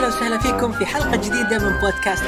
أهلا وسهلا فيكم في حلقة جديدة من بودكاست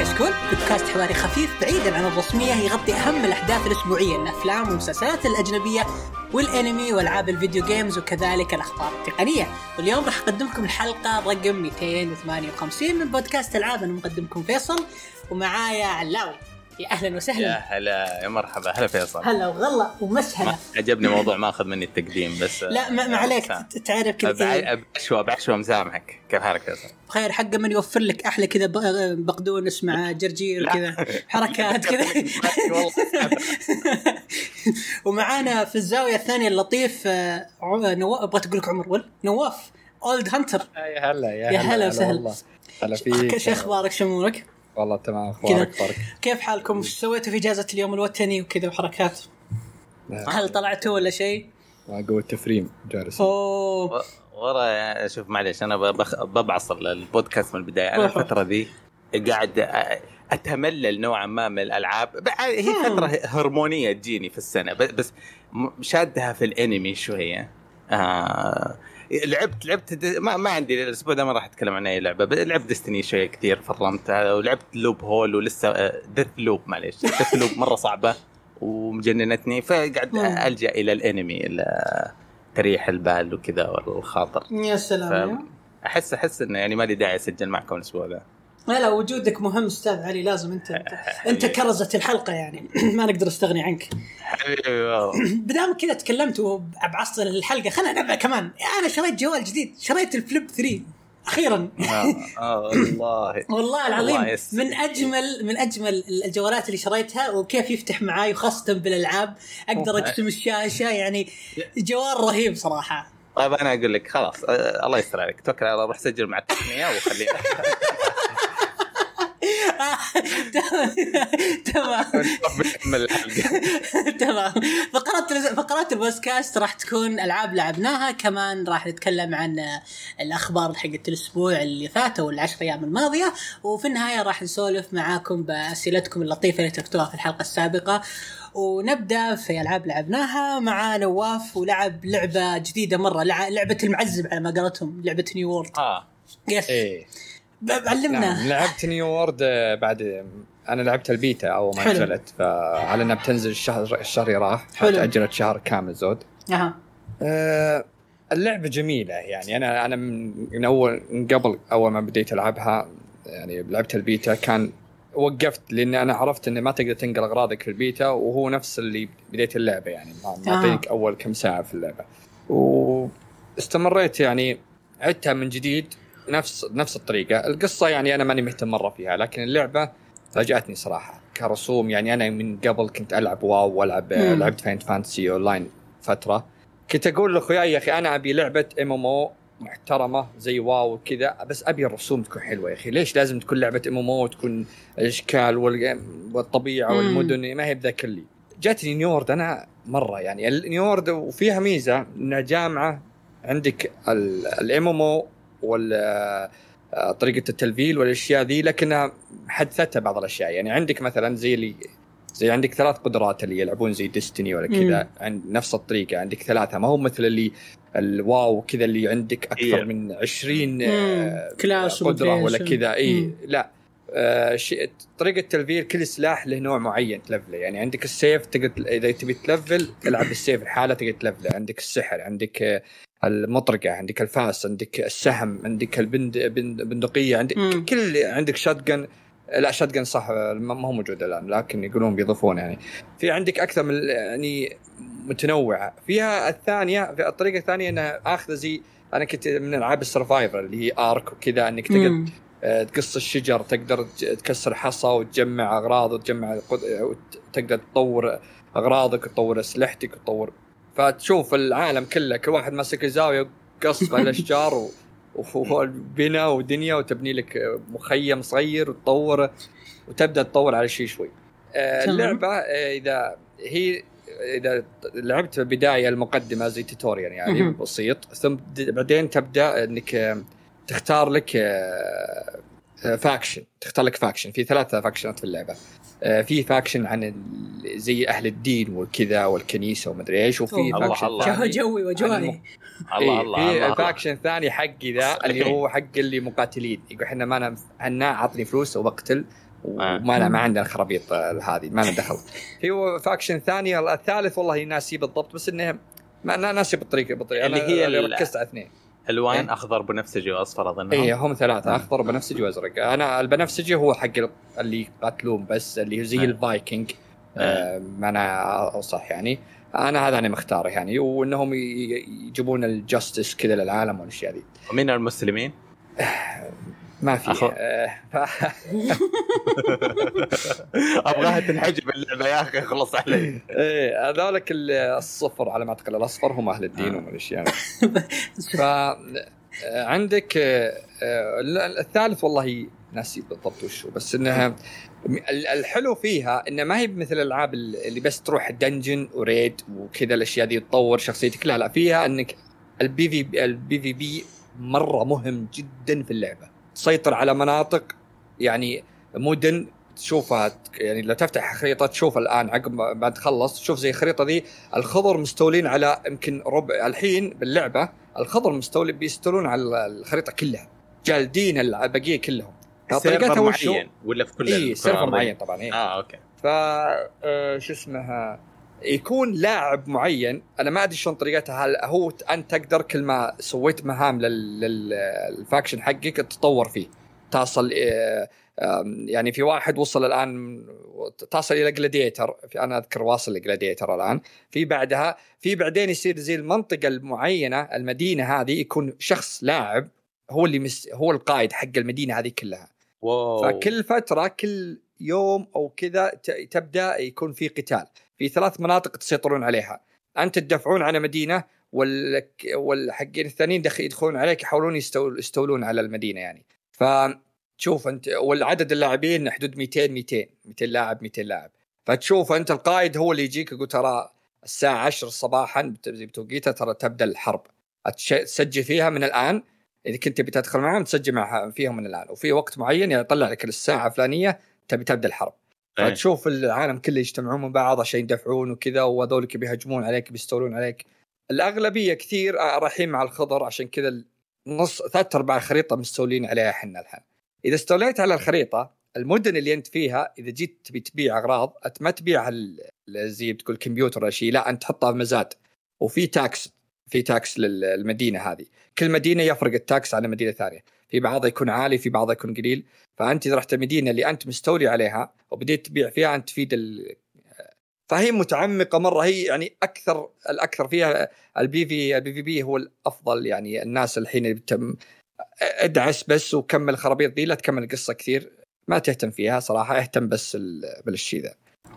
كشكول بودكاست حواري خفيف بعيدا عن الرسمية، يغطي أهم الأحداث الأسبوعية، الأفلام والمسلسلات الأجنبية والأنمي وألعاب الفيديو جيمز، وكذلك الأخبار التقنية. واليوم راح أقدمكم الحلقة رقم 258 من بودكاست ألعاب. أنا مقدمكم فيصل ومعايا علاوي. يا أهلا وسهلا. يا هلا، يا مرحبا. هلا فيصل. هلا وغلا ومسهلا. عجبني موضوع ما أخذ مني التقديم بس. لا ما عليك، تعرف كذا. بعشوة مسامحك. كيف حالك فيصل؟ بخير، حق من يوفر لك أحلى كذا بقدونس مع جرجير كذا حركات كذا. ومعانا في الزاوية الثانية اللطيف نواف. أبغى تقول لك عمر نواف أولد هانتر. يا هلا يا هلا وسهلا. هلا فيك. كيف أخبارك؟ شمونك؟ والله تمام. أخبارك؟ كيف حالكم؟ وش سويتوا في إجازة اليوم الوطني وكذا وحركات؟ هل طلعتوا ولا شيء؟ قوة تفريم جالس. ورا شوف معلش، أنا ببعصر البودكاست من البداية. أنا الفترة ذي قاعد أتملل نوعا ما من الألعاب. هي فترة هرمونية تجيني في السنة، بس شادها في الأنمي شوية. لعبت ما عندي الاسبوع ده، ما راح اتكلم عن اي لعبه. لعبت ديستني شويه كثير، فرمت، ولعبت لوب هول، ولسه ديث لوب. معليش ديث لوب مره صعبه ومجننتني، فقعد الجا الى الانمي لتريح البال وكذا والخاطر. يا سلام. احس انه يعني ما لي داعي اسجل معكم الاسبوع ده. لا وجودك مهم استاذ علي، لازم انت كرزت الحلقه يعني. ما نقدر نستغني عنك حبيبي والله. بدام كذا تكلمت وبعصر الحلقه، خلينا نبدا كمان. انا شريت جوال جديد، شريت الفليب 3 اخيرا. والله والله العظيم من اجمل الجوالات اللي شريتها، وكيف يفتح معاي وخاصه بالالعاب، اقدر اكتم الشاشه، يعني جوال رهيب صراحه. طيب انا اقول لك خلاص، الله يستر عليك، توكل على الله، روح سجل مع التقنيه وخلينا. تمام. فقرات البودكاست راح تكون العاب لعبناها، كمان راح نتكلم عن الاخبار حقت الاسبوع اللي فات او ال10 ايام الماضيه، وفي النهايه راح نسولف معاكم باسئلتكم اللطيفه اللي تركتوها في الحلقه السابقه. ونبدا في العاب لعبناها مع نواف. ولعب لعبه جديده مره، لعبه المعزب على ما قالتهم، لعبه نيو وورلد. يس. إيه. علمنا. لعبت نيو وورلد بعد، انا لعبت البيتا اول ما نزلت، فعلى انها بتنزل الشهر راح، تاجلت شهر كامل زود. اللعبه جميله يعني. انا من اول ما بديت العبها، يعني لعبت البيتا، كان وقفت لان انا عرفت ان ما تقدر تنقل اغراضك في البيتا، وهو نفس اللي بديت اللعبه يعني معطيك اول كم ساعه في اللعبه، واستمريت يعني عدتها من جديد نفس الطريقه. القصه يعني انا ماني مهتم مره فيها، لكن اللعبه فاجاتني صراحه كرسوم. يعني انا من قبل كنت العب واو، والعب لعبت فاين فانتسي اونلاين فتره، كنت اقول لاخوياي يا اخي انا ابي لعبه ام ام او محترمه زي واو وكذا، بس ابي الرسوم تكون حلوه. يا اخي ليش لازم تكون لعبه ام ام او تكون الاشكال والطبيعه والمدن؟ ما هي بذاك اللي جاتني نيو وورلد. انا مره يعني نيو وورلد وفيها ميزه انها جامعه عندك الام ام او والطريقة التلفيل والأشياء ذي، لكنها حدثتها بعض الأشياء. يعني عندك مثلا زي عندك 3 قدرات اللي يلعبون زي ديستني ولا كذا، عند نفس الطريقة عندك 3، ما هو مثل اللي الواو كذا اللي عندك أكثر من 20 قدرة ولا كذا. إيه لا، طريقة التلفيل كل سلاح له نوع معين تلفله. يعني عندك السيف تقدر إذا تبي تلفل تلعب السيف الحالة تقدر تلفله، عندك السحر، عندك المطرقة، عندك الفاس، عندك السهم، عندك البندقية، عندك كل، عندك شاتجن. لا شاتجن صح ما هو موجود الآن، لكن يقولون بيضيفون. يعني في عندك أكثر من يعني متنوعة فيها. الثانية في الطريقة الثانية أنا آخذ زي، أنا كنت من ألعاب السرفايفر اللي هي آرك وكذا، إنك تقدر تقص الشجر، تقدر تكسر حصى وتجمع أغراض وتجمع، تقدر تطور أغراضك وتطور أسلحتك وتطور، فتشوف العالم كله كل واحد ماسك زاوية قصف الأشجار وبناء ودنيا، وتبني لك مخيم صغير وتطور وتبدأ تطور على شيء شوي. اللعبة إذا لعبت بداية المقدمة زي توتوريال يعني بسيط، ثم بعدين تبدأ إنك تختار لك فاكشن، تختار لك فاكشن، في 3 فاكشنات في اللعبة، في فاكشن عن زي أهل الدين وكذا والكنيسة ومدري إيش، وفي فاكشن ثاني جوي وجواني في فاكشن ثاني حقي ذا اللي هو حق اللي مقاتلين، يقول إحنا ما أنا عطني فلوس وبقتل وما أنا ما عندنا الخرابيط هذه ما أنا دخل في فاكشن ثاني. الثالث والله ناسي بالضبط، بس إنه ما ناسي بالطريقة اللي هي اللي ركزت على 2 الوان إيه؟ اخضر بنفسجي واصفر اظن. اي هم 3 اخضر بنفسجي وازرق. انا البنفسجي هو حق اللي قتلوهم بس اللي زي الفايكنج ما انا صح يعني انا هذا انا مختار يعني، وانهم يجيبون الجاستس كذا للعالم والاشياء دي. ومن المسلمين ما في ابغاها تنحجب اللعبه يا اخي خلص علي. ايه هذولك الصفر على ما اعتقد الاصفر هم اهل الدين والاشياء. فعندك الثالث والله ناسي بالضبط وشو، بس انها الحلو فيها انها ما هي مثل الالعاب اللي بس تروح دنجن وريد وكذا الاشياء دي تطور شخصيتك، لا فيها انك البي في بي مره مهم جدا في اللعبه، تسيطر على مناطق يعني مدن تشوفها يعني لو تفتح خريطه تشوف الان عقب ما تخلص تشوف زي الخريطه ذي الخضر مستولين على يمكن ربع الحين باللعبه، الخضر مستولين بيستولون على الخريطه كلها جالدين البقيه كلهم طريقتها معين ولا في كل سيرفر معين طبعا. إيه. اوكي ف شو اسمها يكون لاعب معين انا ما ادري شلون طريقتها، هل هو انت تقدر كل ما سويت مهام للفاكشن حقك تتطور فيه تصل يعني في واحد وصل الان تصل الى جلاديتر، انا اذكر واصل لجلاديتر الان، في بعدها في بعدين يصير زي المنطقه المعينه المدينه هذه يكون شخص لاعب هو اللي هو القائد حق المدينه هذه كلها. واو. فكل فتره كل يوم او كذا تبدا يكون في قتال في 3 مناطق تسيطرون عليها، أنت تدفعون على مدينة والحقين الثانيين يدخلون عليك يحاولون يستولون على المدينة يعني. فتشوف أنت والعدد اللاعبين حدود 200 لاعب 200 لاعب، فتشوف أنت القائد هو اللي يجيك يقول ترى الساعة 10 صباحا بتوقيتها ترى تبدأ الحرب تسجل فيها من الآن، إذا كنت بتدخل معهم تسجل معهم فيهم من الآن، وفي وقت معين يطلع لك الساعة فلانية تبي تبدأ الحرب. فتشوف العالم كله يجتمعون من بعض عشان يدفعون وكذا، وهذولك بيهجمون عليك بيستولون عليك، الأغلبية كثير رايحين مع الخضر عشان كذا نص 3/4 الخريطة مستولين عليها حنا الحين. إذا استوليت على الخريطة المدن اللي أنت فيها إذا جيت تبيع أغراض أنت ما تبيعها زي بتقول كمبيوتر ولا شيء، لا أنت تحطها مزاد، وفي تاكس للمدينة هذه، كل مدينة يفرق التاكس على مدينة ثانية، في بعضها يكون عالي في بعضها يكون قليل. فأنت إذا رحت المدينة اللي أنت مستولي عليها وبديت تبيع فيها أنت تفيد فهي متعمقة مرة، هي يعني الأكثر فيها البي في بي هو الأفضل يعني. الناس الحين اللي بتم ادعس بس وكمل خرابيط دي لا تكمل القصة كثير ما تهتم فيها صراحة، اهتم بس بالشيء ذا.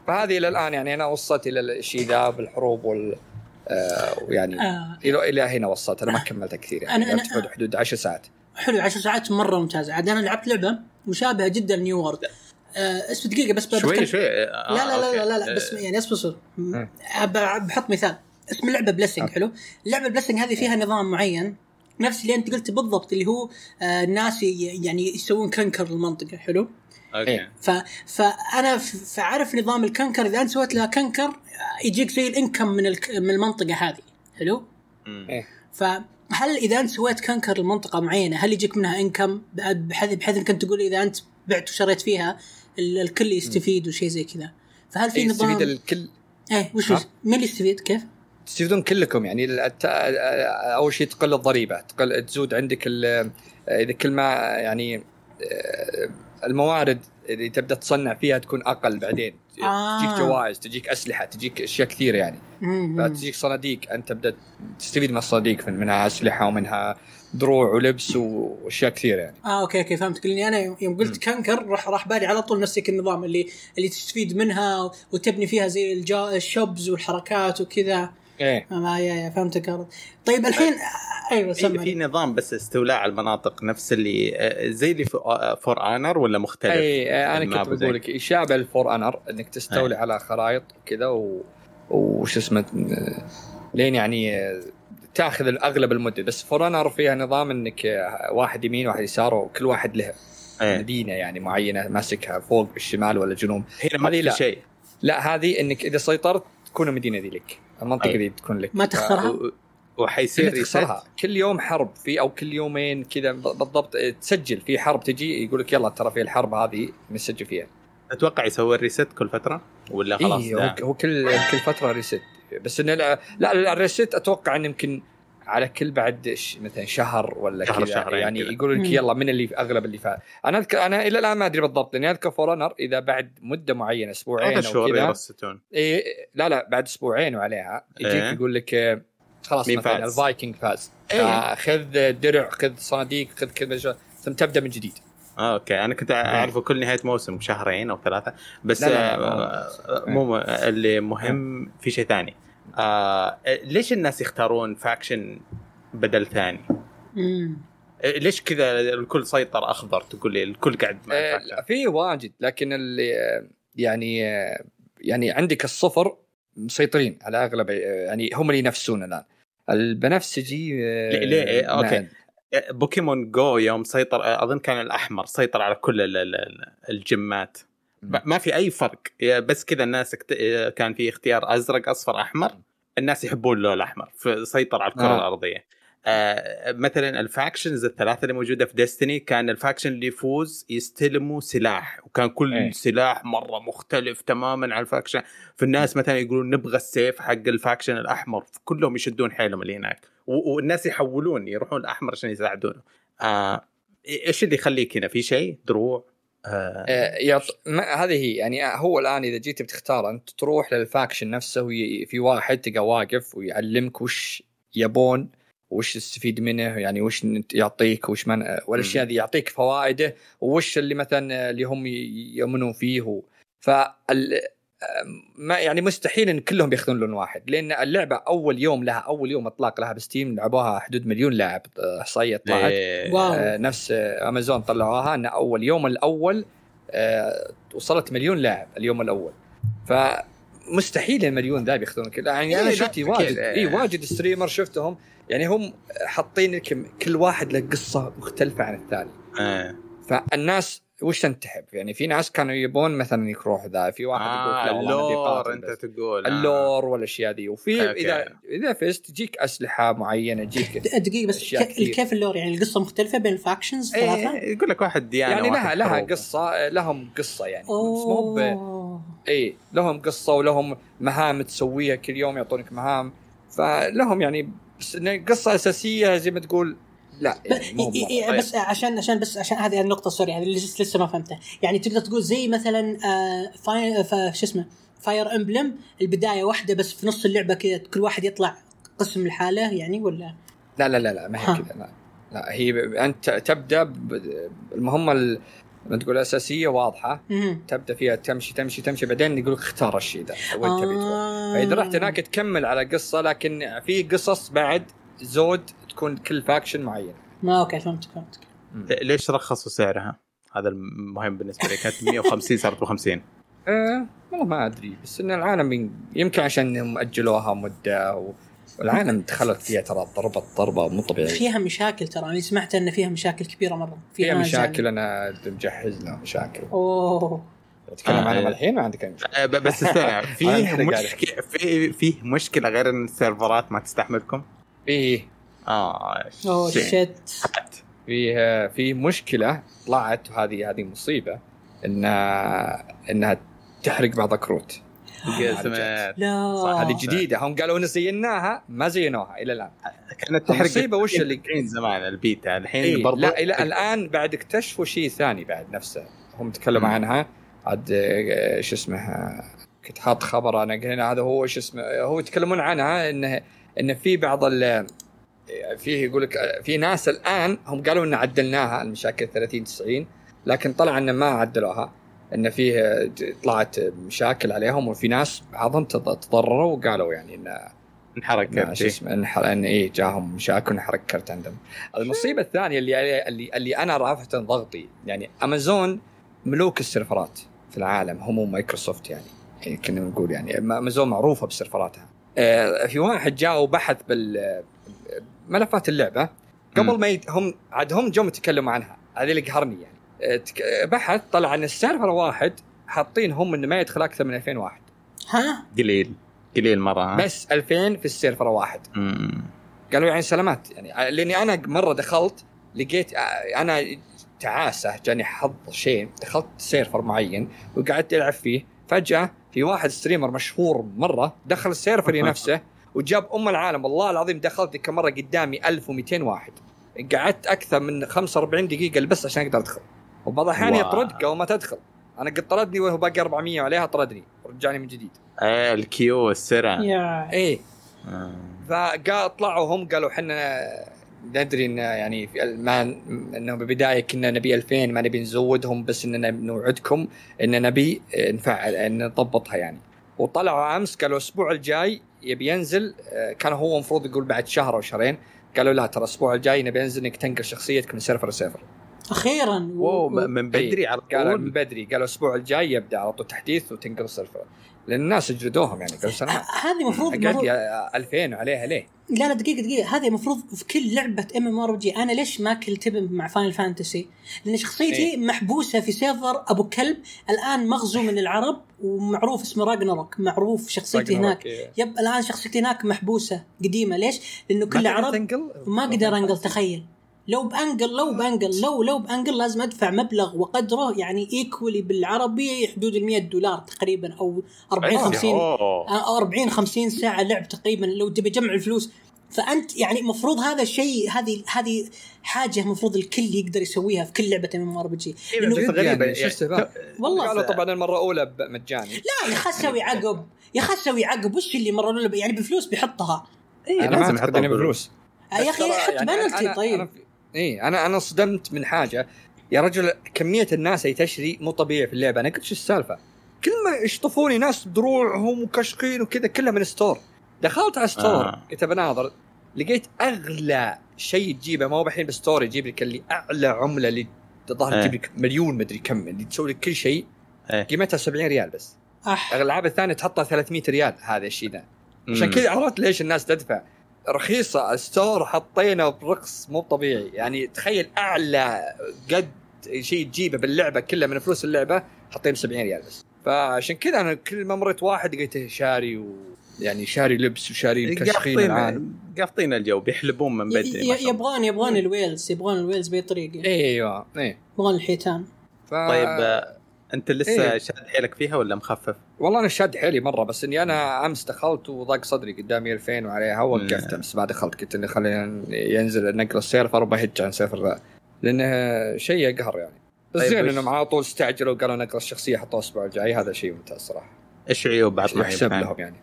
فهذه إلى الآن يعني أنا وصلت إلى الشيء ذا بالحروب ويعني إلى هنا وصلت، أنا ما كملت كثير يعني أنا حدود 10 ساعات. حلو 10 ساعات مرة ممتازة. عاد أنا لعبت لعبة مشابهة جدا نيو وورد اسم دقيقة بس شوي لا بس يعني اصبر بحط مثال اسم اللعبة بلسنج. حلو اللعبة بلسنج هذه فيها نظام معين نفس اللي أنت قلت بالضبط اللي هو الناس يعني يسوون كنكر للمنطقة. حلو اوكي فانا فعرف نظام الكنكر، اذا انت سويت لها كنكر يجيك زي الانكم من المنطقة هذه. حلو فهل إذا أنت سويت كنكر لمنطقة معينة هل يجيك منها إنكم بحيث إنك أنت تقول إذا أنت بعت وشريت فيها الكل يستفيد وشيء زي كذا؟ فهل في نظام يستفيد الكل؟ إيه وش من يستفيد كيف؟ تستفيدون كلكم يعني. أول شيء تقل الضريبة، تزود عندك إذا كل ما يعني الموارد اللي تبدأ تصنع فيها تكون أقل، بعدين تجيك جوائز تجيك أسلحة تجيك أشياء كثير يعني. فتجيك صناديق أنت تبدأ تستفيد من الصناديق منها أسلحة ومنها دروع ولبس وأشياء كثير يعني. أوكي فهمتك، لأني أنا يوم قلت كنكر راح بالي على طول نفسك النظام اللي تستفيد منها وتبني فيها زي الشوبز والحركات وكذا. ايه يا فهمتك. طيب الحين ايوه سمعني، في نظام بس استولاء على المناطق نفس اللي زي اللي فور آنر ولا مختلف؟ اي انا كنت بقول لك يشابه الفور آنر انك تستولي على خرائط كذا وش اسمه لين يعني تاخذ الاغلب المدة، بس فور آنر فيها نظام انك واحد يمين واحد يسار وكل واحد له مدينة يعني معينة ماسكها فوق بالشمال ولا جنوب. هنا ما في شيء. لا هذه إنك إذا سيطرت تكون المدينة دي لك، المنطقة دي تكون لك، ما تخسرها. وحيصير يخسرها كل يوم حرب في أو كل يومين كذا بالضبط، تسجل في حرب تجي يقولك يلا ترى في الحرب هذه نسجل فيها. أتوقع يسوي الريست كل فترة ولا خلاص؟ إيه هو كل فترة ريست، بس إنه لا الريست أتوقع إن يمكن على كل بعد مثلا شهر ولا كذا يعني يقولوا لك يلا من اللي اغلب اللي فات. انا انا الى الان ما ادري بالضبط، لاني اذكر فورنر اذا بعد مده معينه اسبوعين او كذا إيه لا بعد اسبوعين وعليها يجيك يقول لك خلاص مثلا الفايكنج فاز خذ درع خذ صناديق خذ كذا ثم تبدا من جديد. اوكي انا كنت اعرفه كل نهايه موسم شهرين او ثلاثه بس. مو اللي مهم في شيء ثاني. ليش الناس يختارون فاكشن بدل ثاني؟ ليش كذا الكل سيطر أخضر تقول لي الكل قاعد مع الفاكشن؟ في واجد، لكن اللي يعني عندك الصفر مسيطرين على أغلب، يعني هم اللي ينافسون الآن البنفسجي. ليه؟ أوكي بوكيمون جو يوم سيطر أظن كان الأحمر سيطر على كل الجمات، ما في أي فرق بس كذا الناس كان في اختيار أزرق أصفر أحمر، الناس يحبون اللون الأحمر فسيطر على الكرة الأرضية. مثلا الفاكشنز الثلاثة اللي موجودة في ديستني كان الفاكشن اللي يفوز يستلموا سلاح، وكان كل سلاح مرة مختلف تماما عن الفاكشن. فالناس مثلا يقولون نبغى السيف حق الفاكشن الأحمر، كلهم يشدون حيلهم اللي هناك، والناس يحولون يروحون الأحمر عشان يساعدونه. إيش اللي يخليك هنا في شيء دروع؟ هذه هي يعني. هو الآن إذا جيت بتختار أنت تروح للفاكشن نفسه، في واحد تقى واقف ويعلمك وش يبون وش تستفيد منه، يعني وش يعطيك وش من والأشياء هذه، يعطيك فوائده وش اللي مثلا اللي هم يؤمنون فيه. ما يعني مستحيل أن كلهم بياخذون لون واحد، لأن اللعبة أول يوم أطلاق لها بستيم لعبوها حدود 1,000,000 لاعب، إحصائية طلعت نفس أمازون طلعوها أن أول يوم الأول وصلت 1,000,000 لاعب اليوم الأول، فمستحيل ال1,000,000 ذا بياخذون كل. يعني أنا شفت واجد ستريمر شفتهم يعني هم حاطين كل واحد له قصة مختلفة عن الثاني. فالناس وش تنتحب يعني، في ناس كانوا يبون مثلا يروح ذا، في واحد يقول لا اللور انت تقول اللور ولا الاشياء دي، وفي اذا فزت تجيك اسلحه معينه تجيك دقيقه بس كيف اللور يعني القصه مختلفه بين الفاكشنز ثلاثه. يقول لك واحد ديانه يعني لها قصه، لهم قصه يعني لهم قصه ولهم مهام تسويها كل يوم، يعطونك مهام فلهم يعني قصه اساسيه زي ما تقول. لا يعني بس عشان هذه النقطة سوري يعني لسه ما فهمتها، يعني تقدر تقول زي مثلا شو اسمه فاير امبلم البداية واحدة بس في نص اللعبة كذا كل واحد يطلع قسم لحاله يعني ولا لا؟ لا لا لا ما هي كذا، لا هي أنت تبدأ المهمة ما تقول أساسية واضحة تبدأ فيها تمشي بعدين يقولك اختار الشيء ده وين تبي تروح، فإذا رحت هناك تكمل على قصة. لكن في قصص بعد زود تكون كل فاكشن معين. ما اوكي فهمتك. ليش رخصوا سعرها؟ هذا المهم بالنسبه لي، كانت 150 صارت 50. والله ما ادري، بس ان العالم يمكن عشان مؤجلوها مده والعالم دخلت فيها ترى ضربه مو طبيعيه، فيها مشاكل ترى. انا سمعت ان فيها مشاكل كبيره مره، فيها مشاكل. انا مجهزنا مشاكل تتكلم عنها الحين ما عندك بس السرعه فيه مشكله غير ان السيرفرات ما تستحملكم فيه. شت في مشكله طلعت، هذه مصيبه انها تحرق بعض كروت. هذه جديده، هم قالوا ان زيناها ما زينوها الى الان. كانت تحرق مصيبه، وش اللي كان زمان البيتا الحين برضه لا الى الان بعد اكتشفوا شيء ثاني بعد نفسه هم تكلموا عنها عاد ايش اسمها، كنت حاط خبر انا هنا هذا هو ايش اسمه، هو يتكلمون عنها ان في بعض فيه يقولك في ناس الآن هم قالوا إن عدلناها المشاكل 30-90، لكن طلع إن ما عدلوها، إن فيه طلعت مشاكل عليهم، وفي ناس بعضهم تضرروا وقالوا يعني إن انحركت إن جاهم مشاكل انحركت عندهم. المصيبة الثانية اللي أنا رافعة ضغطي، يعني أمازون ملوك السيرفرات في العالم، هم ومايكروسوفت يعني كنا نقول يعني أمازون معروفة بسيرفراتها. في واحد جاء وبحث ملفات اللعبة قبل ما هم عاد هم جم يتكلموا عنها، هذه اللي قهرني يعني بحث طلع عن السيرفر واحد حاطين هم انه ما يدخل اكثر من 2000 واحد. ها قليل مره، بس 2000 في السيرفر واحد. قالوا يعني سلامات يعني، لاني انا مره دخلت لقيت انا تعاسه جاني حظ شيء، دخلت سيرفر معين وقعدت العب فيه، فجاه في واحد ستريمر مشهور مره دخل السيرفر نفسه وجاب ام العالم. والله العظيم دخلت كم مره قدامي 1200 واحد، قعدت اكثر من 45 دقيقه بس عشان اقدر ادخل، وبعض الاحيان يطردك وما تدخل. انا قد طردني وهو باقي 400 عليها، طردني ورجعني من جديد. الكيو السرعه ايه. فقا طلعوا هم قالوا حنا ندري إن يعني في المان إنه بالبداية كنا نبي 2000 ما نبي نزودهم، بس إننا نوعدكم إن نبي نفعل إن نضبطها يعني. وطلعوا أمس قالوا الأسبوع الجاي يبي ينزل، كان هو مفروض يقول بعد شهر أو شهرين، قالوا لا ترى الأسبوع الجاي نبي ينزل إنك تنقل شخصيتك من سيرفر لسيرفر. أخيرا من بدري قالوا من بدري، قالوا الأسبوع الجاي يبدأ على طول تحديث وتنقل السيرفر، لأن الناس جلدوهم يعني قبل سنة. هذه مفروض قعدت 2000 عليها ليه؟ لا دقيقة، هذه مفروض في كل لعبة MMORPG. أنا ليش ما كل تب مع فاينل فانتسي؟ لأن شخصيتي محبوسة في سيرفر أبو كلب الآن مغزو من العرب ومعروف اسمه راجناروك، معروف شخصيتي هناك. يب الآن شخصيتي هناك محبوسة قديمة. ليش؟ لأنه كل عرب ما أقدر أنقل. تخيل لو بأنقل لازم أدفع مبلغ وقدره يعني إيكولي بالعربي حدود $100 تقريبا، أو 40-50 ساعة لعب تقريبا لو تبي جمع الفلوس. فأنت يعني مفروض هذا الشيء، هذه حاجة مفروض الكل يقدر يسويها في كل لعبة MMORPG. والله قالوا طبعا المرة أولى مجاني، لا يخسوي عقب وش اللي مرة أولى يعني بفلوس بيحطها. أنا لازم أحطني بفلوس يا أخي، حط بنالتي. طيب ايه انا صدمت من حاجه يا رجل، كميه الناس اللي تشري مو طبيعي في اللعبه. انا قلت شو السالفه، كل ما يشطفوني ناس دروعهم وكشقين وكذا كلها من ستور. دخلت على ستور كنت بناظر، لقيت اغلى شيء تجيبه ما هو الحين بالستور يجيب لك اللي اعلى عمله اللي تظهر تجيب لك مليون مدري كم اللي تسوي لك كل شيء، قيمتها $70 بس. الالعاب الثانيه تحطها $300. هذا الشيء ده عشان كذا عرفت ليش الناس تدفع رخيصة. ستور حطينا برقص مو طبيعي يعني، تخيل أعلى قد شيء تجيبه باللعبة كلها من فلوس اللعبة حطينا $70 بس. فعشان كذا أنا كل ما مريت واحد قلت شاري يعني شاري لبس وشاري كشخين العالم، قافطين الجو بيحلبون من بدري. يبغون الويلز بطريقة. ايوه يبغون الحيتان. طيب أنت لسه شاد حيلك فيها ولا مخفف؟ والله أنا شاد حيلي مرة، بس إني أنا أمس دخلت وضاق صدري قدامي 2000 وعليها وقفت أمس. بعد دخلت قلت إني خلينا ينزل نقل السيرفر وبهج عن سيرفر ذا، لأنه شيء يقهر يعني. بس زين إنه معاه طول استعجلوا وقالوا نقل الشخصية حطوا الأسبوع الجاي، هذا شيء ممتاز صراحة. إيش عيوب بعض يحسب لهم يعني؟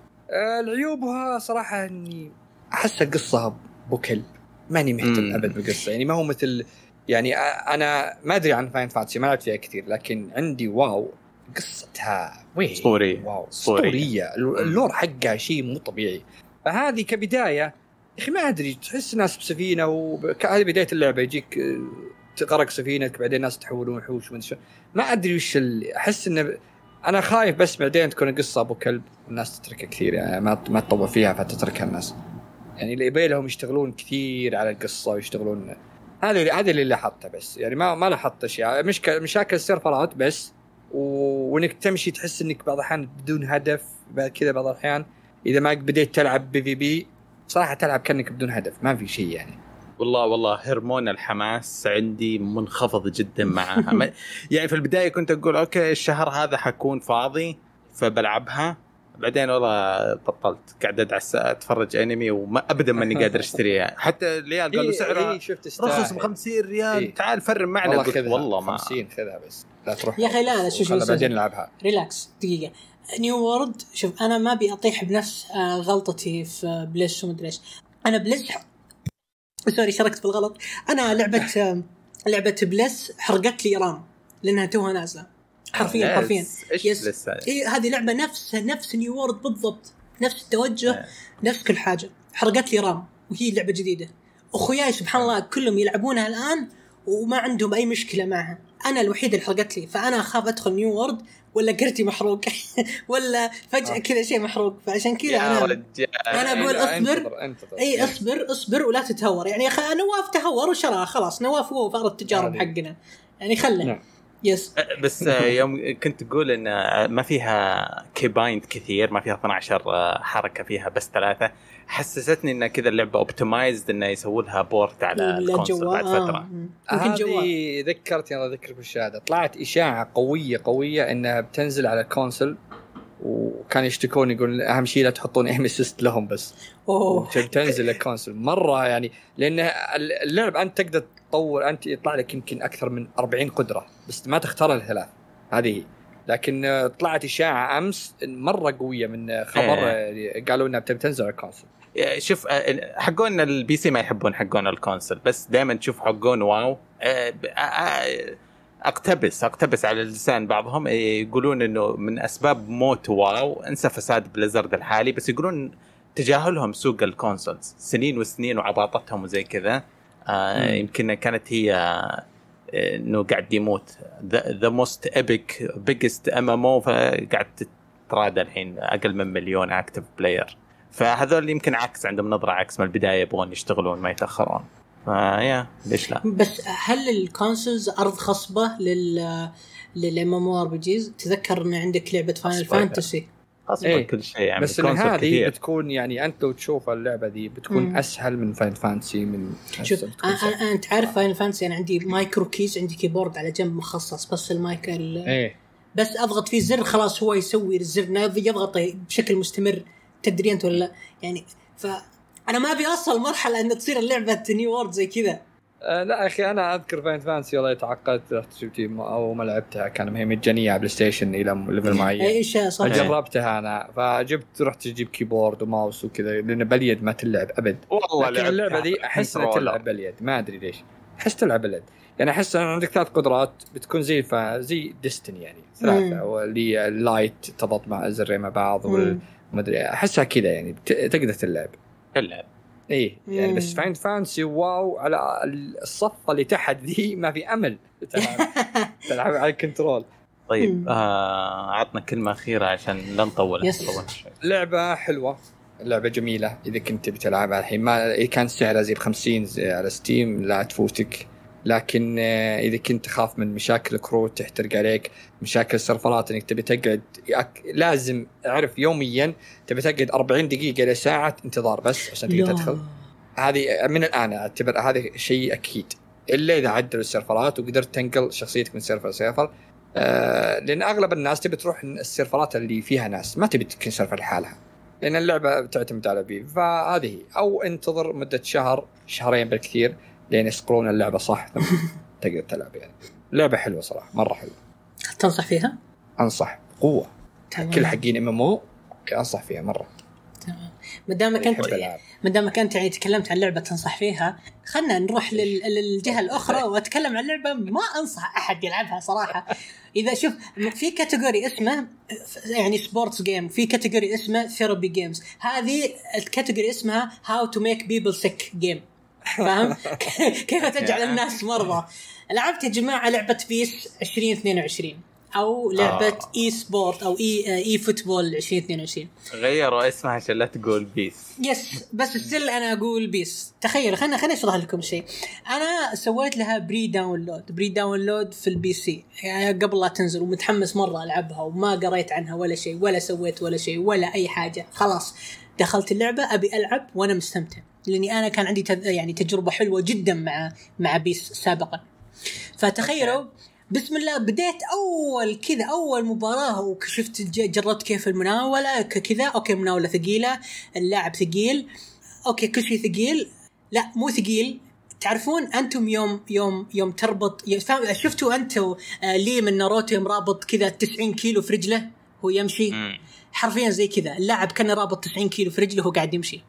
العيوبها صراحة إني أحس قصها بوكل، ماني مهتم أبد بالقصة يعني. ما هو مثل يعني أنا ما أدري عن فاين فانتسي، ما لعبت فيها كتير، لكن عندي واو قصتها اسطورية. اللور حقها شيء مو طبيعي. فهذه كبداية أخي ما أدري، تحس ناس بسفينة وهذه بداية اللعبة، يجيك تغرق سفينتك بعدين ناس تحولون وحوش ومن ما أدري وش اللي أحس إنه أنا خايف بس بعدين تكون قصة أبو كلب والناس تتركها كثير يعني، ما تطوع فيها فتتركها الناس يعني. اللي يبيلهم يشتغلون كثير على القصة ويشتغلون، هذا اللي لاحظته بس يعني. ما لاحظت اشياء مشاكل السيرفرات بس، وانك تمشي تحس انك بعض الاحيان بدون هدف. بعد كذا بعض الاحيان اذا ما بديت تلعب PvP صراحه تلعب كأنك بدون هدف، ما في شيء يعني. والله هرمون الحماس عندي منخفض جدا معها يعني في البدايه كنت اقول اوكي الشهر هذا حكون فاضي فبلعبها، بعدين والله بطلت، قاعد ادعس اتفرج انمي وما ابدا ماني قادر اشتريها. حتى الريال قالوا سعرها رخص ب$50 تعال فرم معنا. والله ما 50 خذها بس لا تروح يا اخي. لا شو بعدين نلعبها ريلاكس دقيقه. نيو وورد شوف انا ما ابي اطيح بنفس غلطتي في بلس وما ادري ايش. انا بلس سوري شاركت بالغلط، انا لعبه بلس حرقت لي رام لانها توها نازله حرفياً. هذه لعبة نفس نيو وورد بالضبط، نفس التوجه نفس كل حاجة. حرقت لي رام وهي لعبة جديدة. أخوياي سبحان الله كلهم يلعبونها الآن وما عندهم أي مشكلة معها، أنا الوحيد اللي حرقت لي. فأنا أخاف أدخل نيو وورد ولا كرتي محروق ولا فجأة كذا شيء محروق. فعشان كذا أنا أقول أصبر ولا تتهور يعني. أخي نواف تهور وشراها خلاص، نواف هو فار التجارب حقنا يعني خله نعم. يس بس يوم كنت تقول ان ما فيها كيبايند كثير، ما فيها 12 حركه، فيها بس 3، حسستني ان كذا اللعبه اوبتمايزد انه يسووا لها بورت على الكونسول بعد فتره. هذه ذكرت، يلا ذكر بالشهاده، طلعت اشاعه قويه انها بتنزل على الكونسول، وكان يشتكون يقول اهم شيء لا تحطون ايم اسيست لهم بس تنزل الكونسول مره، يعني لان اللعب انت تقدر تطور، انت يطلع لك يمكن اكثر من 40 قدره بس ما تختار الثلاث هذه. لكن طلعت اشاعه امس مره قويه من خبر قالوا انها بتنزل الكونسول. شوف حقون البي سي ما يحبون حقون الكونسول، بس دائما تشوف حقون واو. اقتبس على لسان بعضهم، يقولون انه من اسباب موت واو انسى فساد بليزرد الحالي، بس يقولون تجاهلهم سوق الكونسولز سنين وسنين وعباطتهم وزي كذا. يمكن كانت هي انه قاعد يموت ذا موست ايبك بيجست ام ام او، فقاعد تترادى الحين اقل من 1,000,000 اكتف بلاير، فهذول يمكن عكس عندهم نظره عكس من البدايه، يبغون يشتغلون ما يتاخرون. ليش لا؟ بس هل الكونسولز أرض خصبة للMMORPGs؟ تذكر إن عندك لعبة فاينل فانتسي خصبة كل شيء، يعني بس هذه بتكون يعني أنت لو تشوف اللعبة دي بتكون أسهل من فاينل فانتسي. من شوف أنت عارف فاينل فانتسي أنا عندي مايكرو كيز، عندي كيبورد على جنب مخصص بس المايك بس أضغط فيه زر خلاص هو يسوي الزر يضغطه بشكل مستمر، تدري أنت ولا يعني. ف أنا ما أبي أصل مرحلة أن تصير اللعبة نيو وورد زي كذا. لا أخي أنا أذكر فاين فانسي والله تعقدت، رحت شفتي أو ما لعبتها، كان هي مجانية على بلاي ستيشن إلى ليفل معين. أي شيء صح. جربتها أنا، فجبت رحت أجيب كيبورد وماوس وكذا، لأن باليد ما تلعب أبد. لكن اللعبة دي أحس أنها تلعب باليد، ما أدري ليش أحس تلعب باليد، يعني أحس أن عندك 3 قدرات بتكون زي زي ديستني، يعني 3 واللي اللايت تضبط مع زرين مع بعض والمدري، أحسها كذا يعني تقدر تلعب اللعب يعني. بس فاين فانسي واو على الصفة اللي تحت دي ما في أمل تلعب على الكنترول. طيب عطنا كلمة أخيرة عشان لا نطول. لعبة حلوة، لعبة جميلة، إذا كنت بتلعبها الحين ما كان سعرها زي 50 على ستيم لا تفوتك، لكن إذا كنت تخاف من مشاكل كروت تحترق عليك، مشاكل سيرفرات إنك تبي تقعد لازم أعرف يومياً تبي تقعد 40 دقيقة إلى ساعة انتظار بس عشان تقدر تدخل، هذه من الآن أعتبر هذا شيء أكيد، إلا إذا عدلوا السيرفرات وقدرت تنقل شخصيتك من سيرفر لسيرفر. لأن أغلب الناس تبي تروح السيرفرات اللي فيها ناس، ما تبي تكون سيرفر لحالها لأن اللعبة تعتمد على بي. فهذه أو انتظر مدة شهر شهرين بالكثير لين يسقرون اللعبة صح تقدر تلعب. يعني لعبة حلوة صراحة، مرة حلوة. تنصح فيها؟ أنصح قوة كل حقين MMO أنصح فيها مرة. تمام. مدامك أنت يعني تكلمت عن لعبة تنصح فيها، خلنا نروح للجهة الأخرى وأتكلم عن لعبة ما أنصح أحد يلعبها صراحة. إذا شوف في كاتيجوري اسمه يعني سبورتس جيم، في كاتيجوري اسمه ثيرابي جيمز، هذه الكاتيجوري اسمها هاو تو ميك بيبل سيك جيم، فاهم كيف تجعل الناس مرضى. لعبت يا جماعة لعبة بيس 2022 أو لعبة إي سبورت أو إي فوتبول 2022، غيروا اسمها عشان لا تقول بيس. يس بس السل أنا أقول بيس. تخيل خلنا أشرح لكم شيء، أنا سويت لها بري داونلود في البي سي قبل لا تنزل، ومتحمس مرة ألعبها، وما قريت عنها ولا شيء ولا سويت ولا شيء ولا أي حاجة. خلاص دخلت اللعبة أبي ألعب وأنا مستمتع، لأني أنا كان عندي يعني تجربة حلوة جدا مع بيس سابقا. فتخيلوا بسم الله بديت أول مباراة، وكشفت جربت كيف المناولة كذا، أوكي مناولة ثقيلة، اللاعب ثقيل، أوكي كل شيء ثقيل، لا مو ثقيل. تعرفون أنتم يوم تربط، شفتوا أنتوا لي من ناروتو مرابط كذا 90 كيلو في رجله هو يمشي، حرفيا زي كذا اللاعب كان رابط 90 كيلو في رجله هو قاعد يمشي.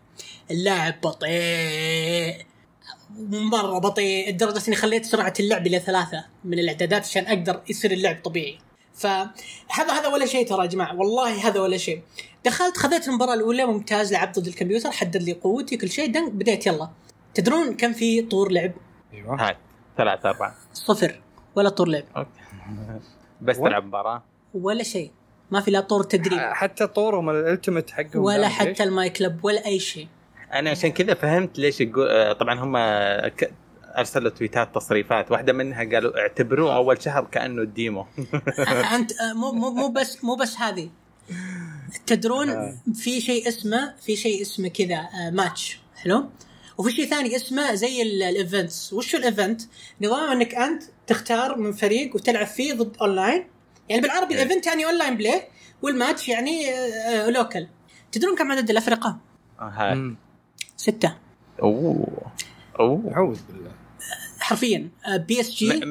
اللاعب بطيء مرة، بطيء لدرجة أني خليت سرعة اللعب إلى 3 من الإعدادات عشان أقدر يصير اللعب طبيعي. فهذا ولا شيء ترى يا جماعة، والله هذا ولا شيء. دخلت خذيت المباراة الأولى ممتاز، لعبت ضد الكمبيوتر، حدد لي قوتي كل شيء، دنك بديت يلا. تدرون كم في طور لعب؟ هاي 3-4 صفر ولا طور لعب. بس تلعب مباراة ولا شيء، ما في لا طور تدريب حتى طورهم الالتيميت حقهم ولا حتى الماي كلب ولا أي شيء. أنا عشان كذا فهمت ليش طبعا هم أرسلت تويتات تصريفات واحدة منها قالوا اعتبروه أول شهر كأنه الديمو. أنت مو بس هذه تدرون في شيء اسمه كذا ماتش حلو، وفي شيء ثاني اسمه زي الإيفنتس. وشو الإيفنت؟ نظام أنك أنت تختار من فريق وتلعب فيه ضد أونلاين، يعني بالعربي الإيفنت يعني أونلاين بلاي، والماتش يعني لوكال. تدرون كم عدد الأفرقة؟ هاي 6. أوه أعوذ بالله، حرفيا بي اس جي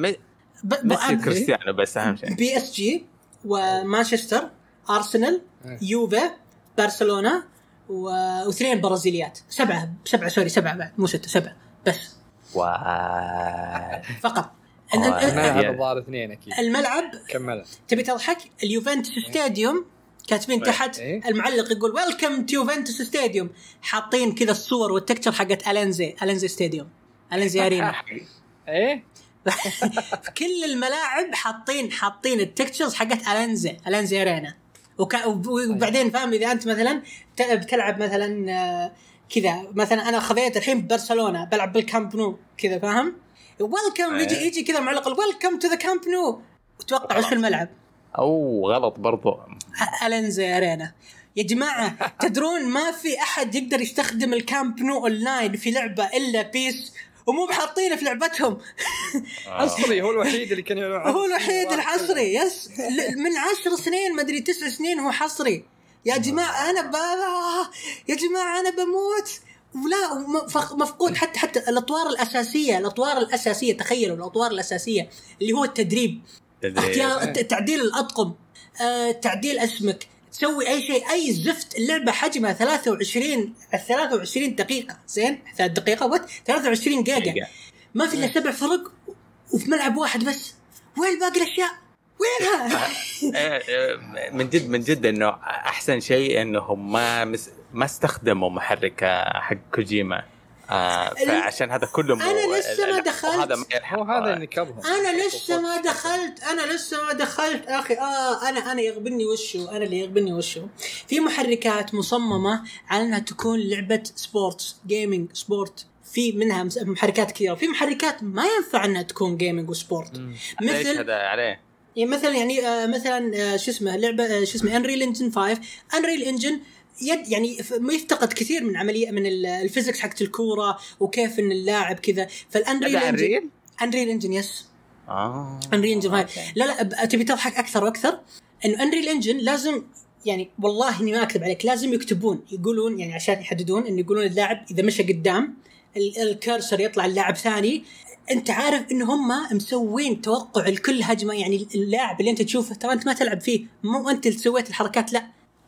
ميسي كريستيانو بس أهم شيء بي اس جي ومانشستر، أرسنال، يوفا، برشلونة، واثنين برازيليات. 7 بعد مو 6 بس فقط. الملعب ضار 2 اكيد. الملعب كمل. تبي تضحك؟ اليوفنتوس ستاديوم كاتبين تحت المعلق يقول ويلكم تو يوفنتوس ستاديوم، حاطين كذا الصور والتكتشر حقت الينزي ستاديوم، الينزي ارينا. ايه في كل الملاعب حاطين التكتشرز حقت الينزي ارينا. وبعدين فاهم، اذا انت مثلا بتلعب مثلا كذا، مثلا انا خذيت الحين برشلونه بلعب بالكامب نو كذا فاهم، ويلكم يجي كذا معلق ويلكم تو ذا كامب نو، وتوقع وش الملعب؟ او غلط برضو الينزي ارينا. يا جماعه تدرون ما في احد يقدر يستخدم الكامب نو اونلاين في لعبه الا بيس، ومو بحاطينه في لعبتهم. حصري هو الوحيد اللي كان يلعب، هو الوحيد الحصري. يس من 10 سنين ما ادري 9 سنين هو حصري. يا جماعه انا بموت ولا مفقود. حتى الاطوار الاساسيه تخيلوا الاطوار الاساسيه اللي هو التدريب. تعديل الاطقم، تعديل اسمك، تسوي اي شيء، اي زفت. اللعبه حجمها 23 دقيقه، زين 3 دقيقه وات 23 جيجا، ما في الا 7 فرق وفي ملعب واحد بس. وين باقي الاشياء؟ وينها؟ من جد انه احسن شيء انهم ما استخدموا محرك حق كوجيما، فعشان هذا كله انا لسه ما دخلت اخي. انا اللي يغبني وشه في محركات مصممه على انها تكون لعبه سبورتس جيمنج سبورت، في منها محركات كثيره، وفي محركات ما ينفع انها تكون جيمنج وسبورت. مثل هذا عليه مثلا شو اسمه لعبه شو اسمه انريل انجن 5 يعني يفتقد كثير من عملية من الفيزيكس حقت الكورة وكيف إن اللاعب كذا. فالأنريل إنجن يس أنريل إنجن هاي. لا تبي تضحك أكثر إنه أنريل إنجن لازم، يعني والله إني ما أكتب عليك، لازم يكتبون يقولون يعني عشان يحددون إنه يقولون اللاعب إذا مشى قدام الكرسر يطلع اللاعب ثاني. أنت عارف إن هم مسوين توقع لكل هجمة، يعني اللاعب اللي أنت تشوفه ترى أنت ما تلعب فيه، مو أنت اللي سويت الحركات، لا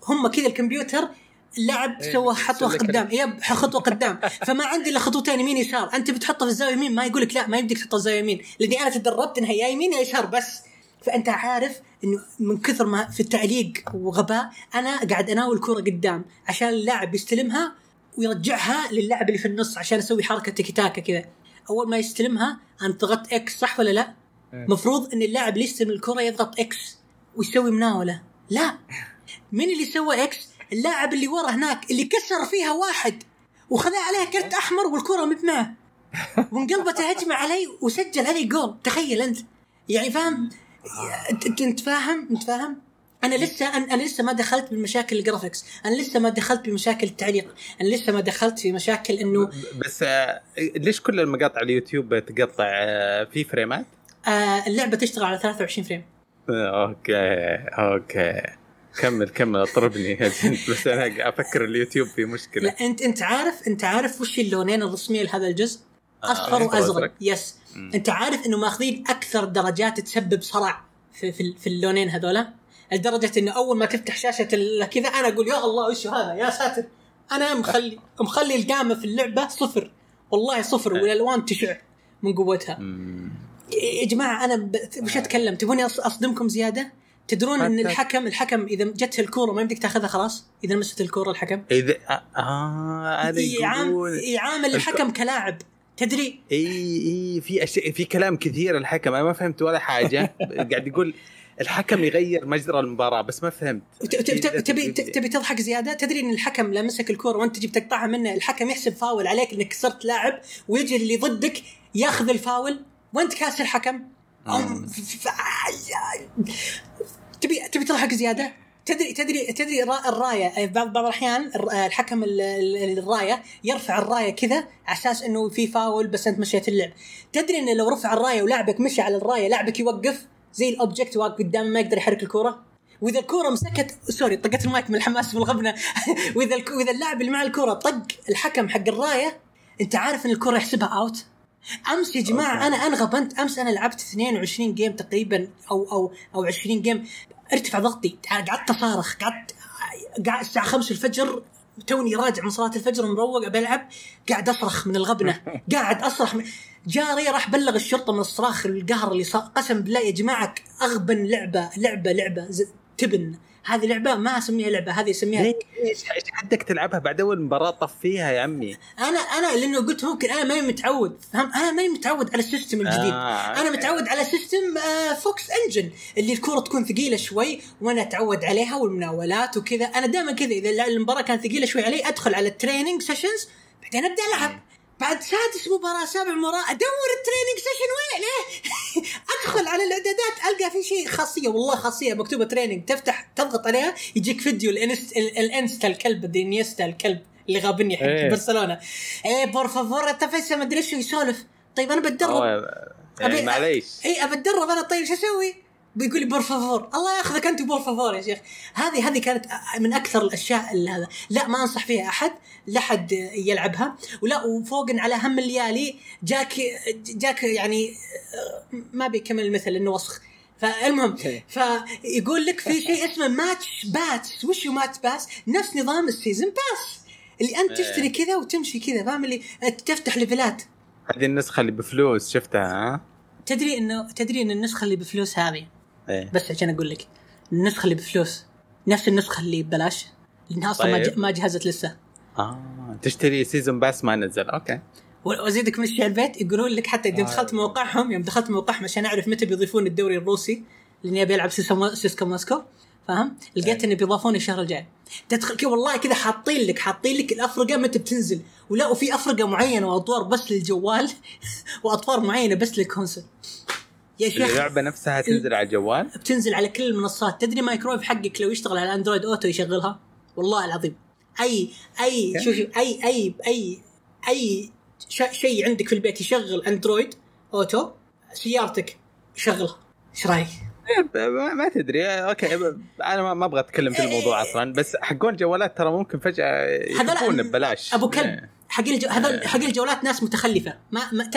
هم كذا الكمبيوتر لعب سوى خطوه قدام، يب خطوه قدام، فما عندي الا خطوتين يمين يسار. انت بتحطه في الزاويه يمين، ما يقولك لا ما يمديك تحطه الزاويه يمين، لاني انا تدربت انها يا يمين يا يسار بس. فانت عارف انه من كثر ما في التعليق وغباء، انا قاعد اناول كره قدام عشان اللاعب يستلمها ويرجعها للاعب اللي في النص عشان اسوي حركه تيكي تاكا كذا. اول ما يستلمها انا ضغطت اكس صح ولا لا؟ مفروض ان اللاعب اللي يستلم الكره يضغط اكس ويسوي مناوله، لا مين اللي سوى اكس؟ اللاعب اللي ورا هناك اللي كسر فيها واحد وخذ عليه كرت احمر والكره متمعه وانقلبت هجمه علي وسجل علي جول. تخيل انت، يعني فاهم انت فاهم. انا لسه ما دخلت بالمشاكل الجرافيكس، انا لسه ما دخلت بمشاكل التعليق، انا لسه ما دخلت في مشاكل انه بس ليش كل المقاطع اليوتيوب تقطع في فريمات؟ اللعبه تشتغل على 23 فريم. اوكي كمل اطربني بس انا افكر اليوتيوب في مشكله. لا انت عارف وش اللونين الرسميه لهذا الجزء؟ اصفر وازرق. يس انت عارف انه ماخذين اكثر درجات تسبب صرع في اللونين هذولا، لدرجه انه اول ما تفتح شاشه كذا انا اقول يا الله ايش هذا يا ساتر. انا مخلي الجامه في اللعبه صفر، والله صفر، والالوان تشع من قوتها. يا جماعه انا مش اتكلم، تبوني اصدمكم زياده؟ تدرون ان الحكم اذا جت الكوره ما يمديك تاخذها خلاص، اذا مسكت الكوره الحكم اذا يعامل الحكم كلاعب، تدري؟ اي في كلام كثير الحكم، انا ما فهمت ولا حاجه. قاعد يقول الحكم يغير مجرى المباراة بس ما فهمت. تبي تضحك زيادة؟ تدري إن الحكم لمسك الكرة وأنت جيب تقطعها منه، الحكم يحسب فاول عليك إنك كسرت لاعب، ويجي اللي ضدك يأخذ الفاول وأنت كاسر حكم. تبي تضحك زيادة؟ تدري الراية بعض الأحيان الحكم الراية يرفع الراية كذا على أساس إنه في فاول بس أنت مشيت اللعب. تدري إن لو رفع الراية ولاعبك مشي على الراية لاعبك يوقف زي الأوبجكت واقف قدامه ما يقدر يحرك الكرة، وإذا الكرة مسكت طقت المايك من الحماس والغبنة وإذا اللاعب اللي مع الكرة طق الحكم حق الراية أنت عارف إن الكرة يحسبها أوت. أمس يا جماعة أنا أنغبنت، أمس أنا لعبت 22 جيم تقريبا أو 20 جيم، ارتفع ضغطي، قعدت أصارخ، قعدت الساعة 5 الفجر توني راجع من صلاة الفجر مروق بلعب، قاعد أصرخ من الغبنة، قاعد أصرخ جاري راح بلغ الشرطة من الصراخ القهر اللي صار. قسم بالله يا جماعة أغبن لعبة تبن، هذه لعبة ما أسميها لعبة، هذه أسميها ليش حدك تلعبها بعد أول مباراة طفيها يا عمي؟ أنا لأنه قلت ممكن أنا ماني متعود، فهم أنا ماني متعود على السيستم الجديد. أنا متعود على سيستم فوكس إنجن اللي الكرة تكون ثقيلة شوي وأنا أتعود عليها والمناولات وكذا. أنا دائما كذا إذا المباراة كانت ثقيلة شوي علي أدخل على التريننج سيشنز بعدين أبدأ ألعب. بعد سادس مباراة سابع مباراة أدور التريننج سيشن وين ليه أدخل على الإعدادات ألقى في شيء خاصية، والله خاصية مكتوبة تريننج، تفتح تضغط عليها يجيك فيديو الانستا الكلب دينيستا الكلب اللي غابني حق برشلونة، إيه بورفافور التفسم ما أدري شو يسولف. طيب أنا بتدرب معليش، إيه أبتدرب أنا، طيب شو أسوي؟ بيقول لي بورفافور، الله ياخذك أنت بورفافور يا شيخ. هذه كانت من أكثر الأشياء اللي هذا لا ما أنصح فيها أحد، لا حد يلعبها. ولا وفوق على هم الليالي جاك يعني ما بيكمل المثل إنه وسخ. فالمهم فيقول لك في شيء اسمه ماتش باتس، وش هو ماتش باتس؟ نفس نظام السيزن باس اللي أنت تشتري كذا وتمشي كذا، فاهم؟ اللي تفتح ليفلات. هذه النسخة اللي بفلوس شفتها؟ تدري إن النسخة اللي بفلوس هذه بس عشان أقول لك النسخة اللي بفلوس نفس النسخة اللي ببلاش لأنها أصلا ما جهزت لسه. تشتري سيزون باس ما نزل. أوكي. وأزيدك مشي على البيت يقولون لك حتى إذا دخلت موقعهم، يوم دخلت موقعهم عشان أعرف متى بيضيفون الدوري الروسي لأني أبي ألعب سيسكو موسكو، فاهم؟ لقيت إن بيضافون الشهر الجاي. تدخل كي والله كذا حاطين لك الأفرقة متى بتنزل، ولا وفي أفرقة معينة وأطوار بس للجوال وأطوار معينة بس للكونسول. اللعبة نفسها تنزل على الجوال، بتنزل على كل المنصات. تدري مايكرويف حقك لو يشتغل على اندرويد اوتو يشغلها، والله العظيم. اي شوف اي اي اي اي شيء عندك في البيت يشغل اندرويد اوتو، سيارتك شغلها. ايش رايك؟ ما تدري. اوكي انا ما ابغى اتكلم في الموضوع اصلا، بس حقون جوالات ترى ممكن فجأة يكون ببلاش. ابو كلب حق الجولات ناس متخلفة ما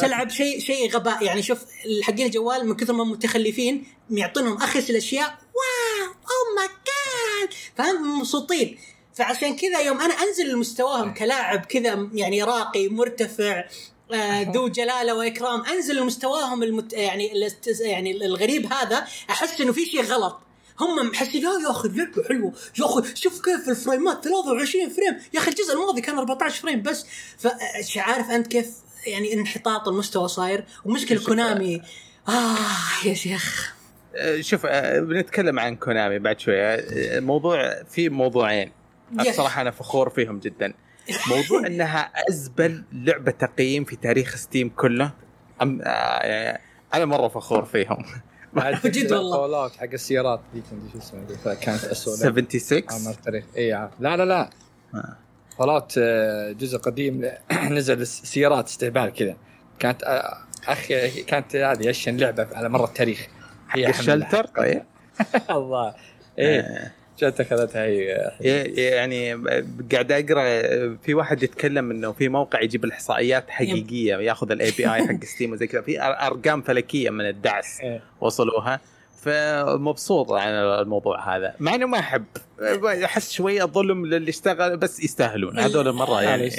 تلعب شيء غباء. يعني شوف حق الجوال من كثر ما متخلفين يعطونهم أخس الأشياء، واو أو ما كان، فهم مبسوطين. فعشان كذا يوم أنا أنزل لمستواهم كلاعب كذا يعني راقي مرتفع ذو جلالة وإكرام، أنزل لمستواهم يعني الغريب هذا، أحس إنه في شيء غلط. هم محسين يا أخي لعبة حلوة يا أخي، شوف كيف الفريمات 23 فريم يا أخي، الجزء الماضي كان 14 فريم بس. فعارف أنت كيف يعني انحطاط المستوى صاير، ومشكلة كونامي يا شيخ. شوف بنتكلم عن كونامي بعد شوية. موضوع في موضوعين الصراحة أنا فخور فيهم جدا. موضوع أنها أزبل لعبة تقييم في تاريخ ستيم كله، أنا مرة فخور فيهم جد والله. الطاولات حق السيارات دي شو اسمها كانت اسوء 76 عمر تاريخ اي لا طاولات جزء قديم نزل السيارات استهبال كذا، كانت اخي كانت هذه اشين لعبه على مر التاريخ حق الشلتر. الله ايه جت اخذتها هي. يعني قاعد اقرا في واحد يتكلم انه في موقع يجيب الإحصائيات حقيقيه وياخذ الاي بي اي حق ستيم وزي كذا، في ارقام فلكيه من الدعس وصلوها. فمبسوط عن الموضوع هذا مع انه ما احب، احس شويه ظلم للي اشتغل بس يستاهلون هذول المره. يعني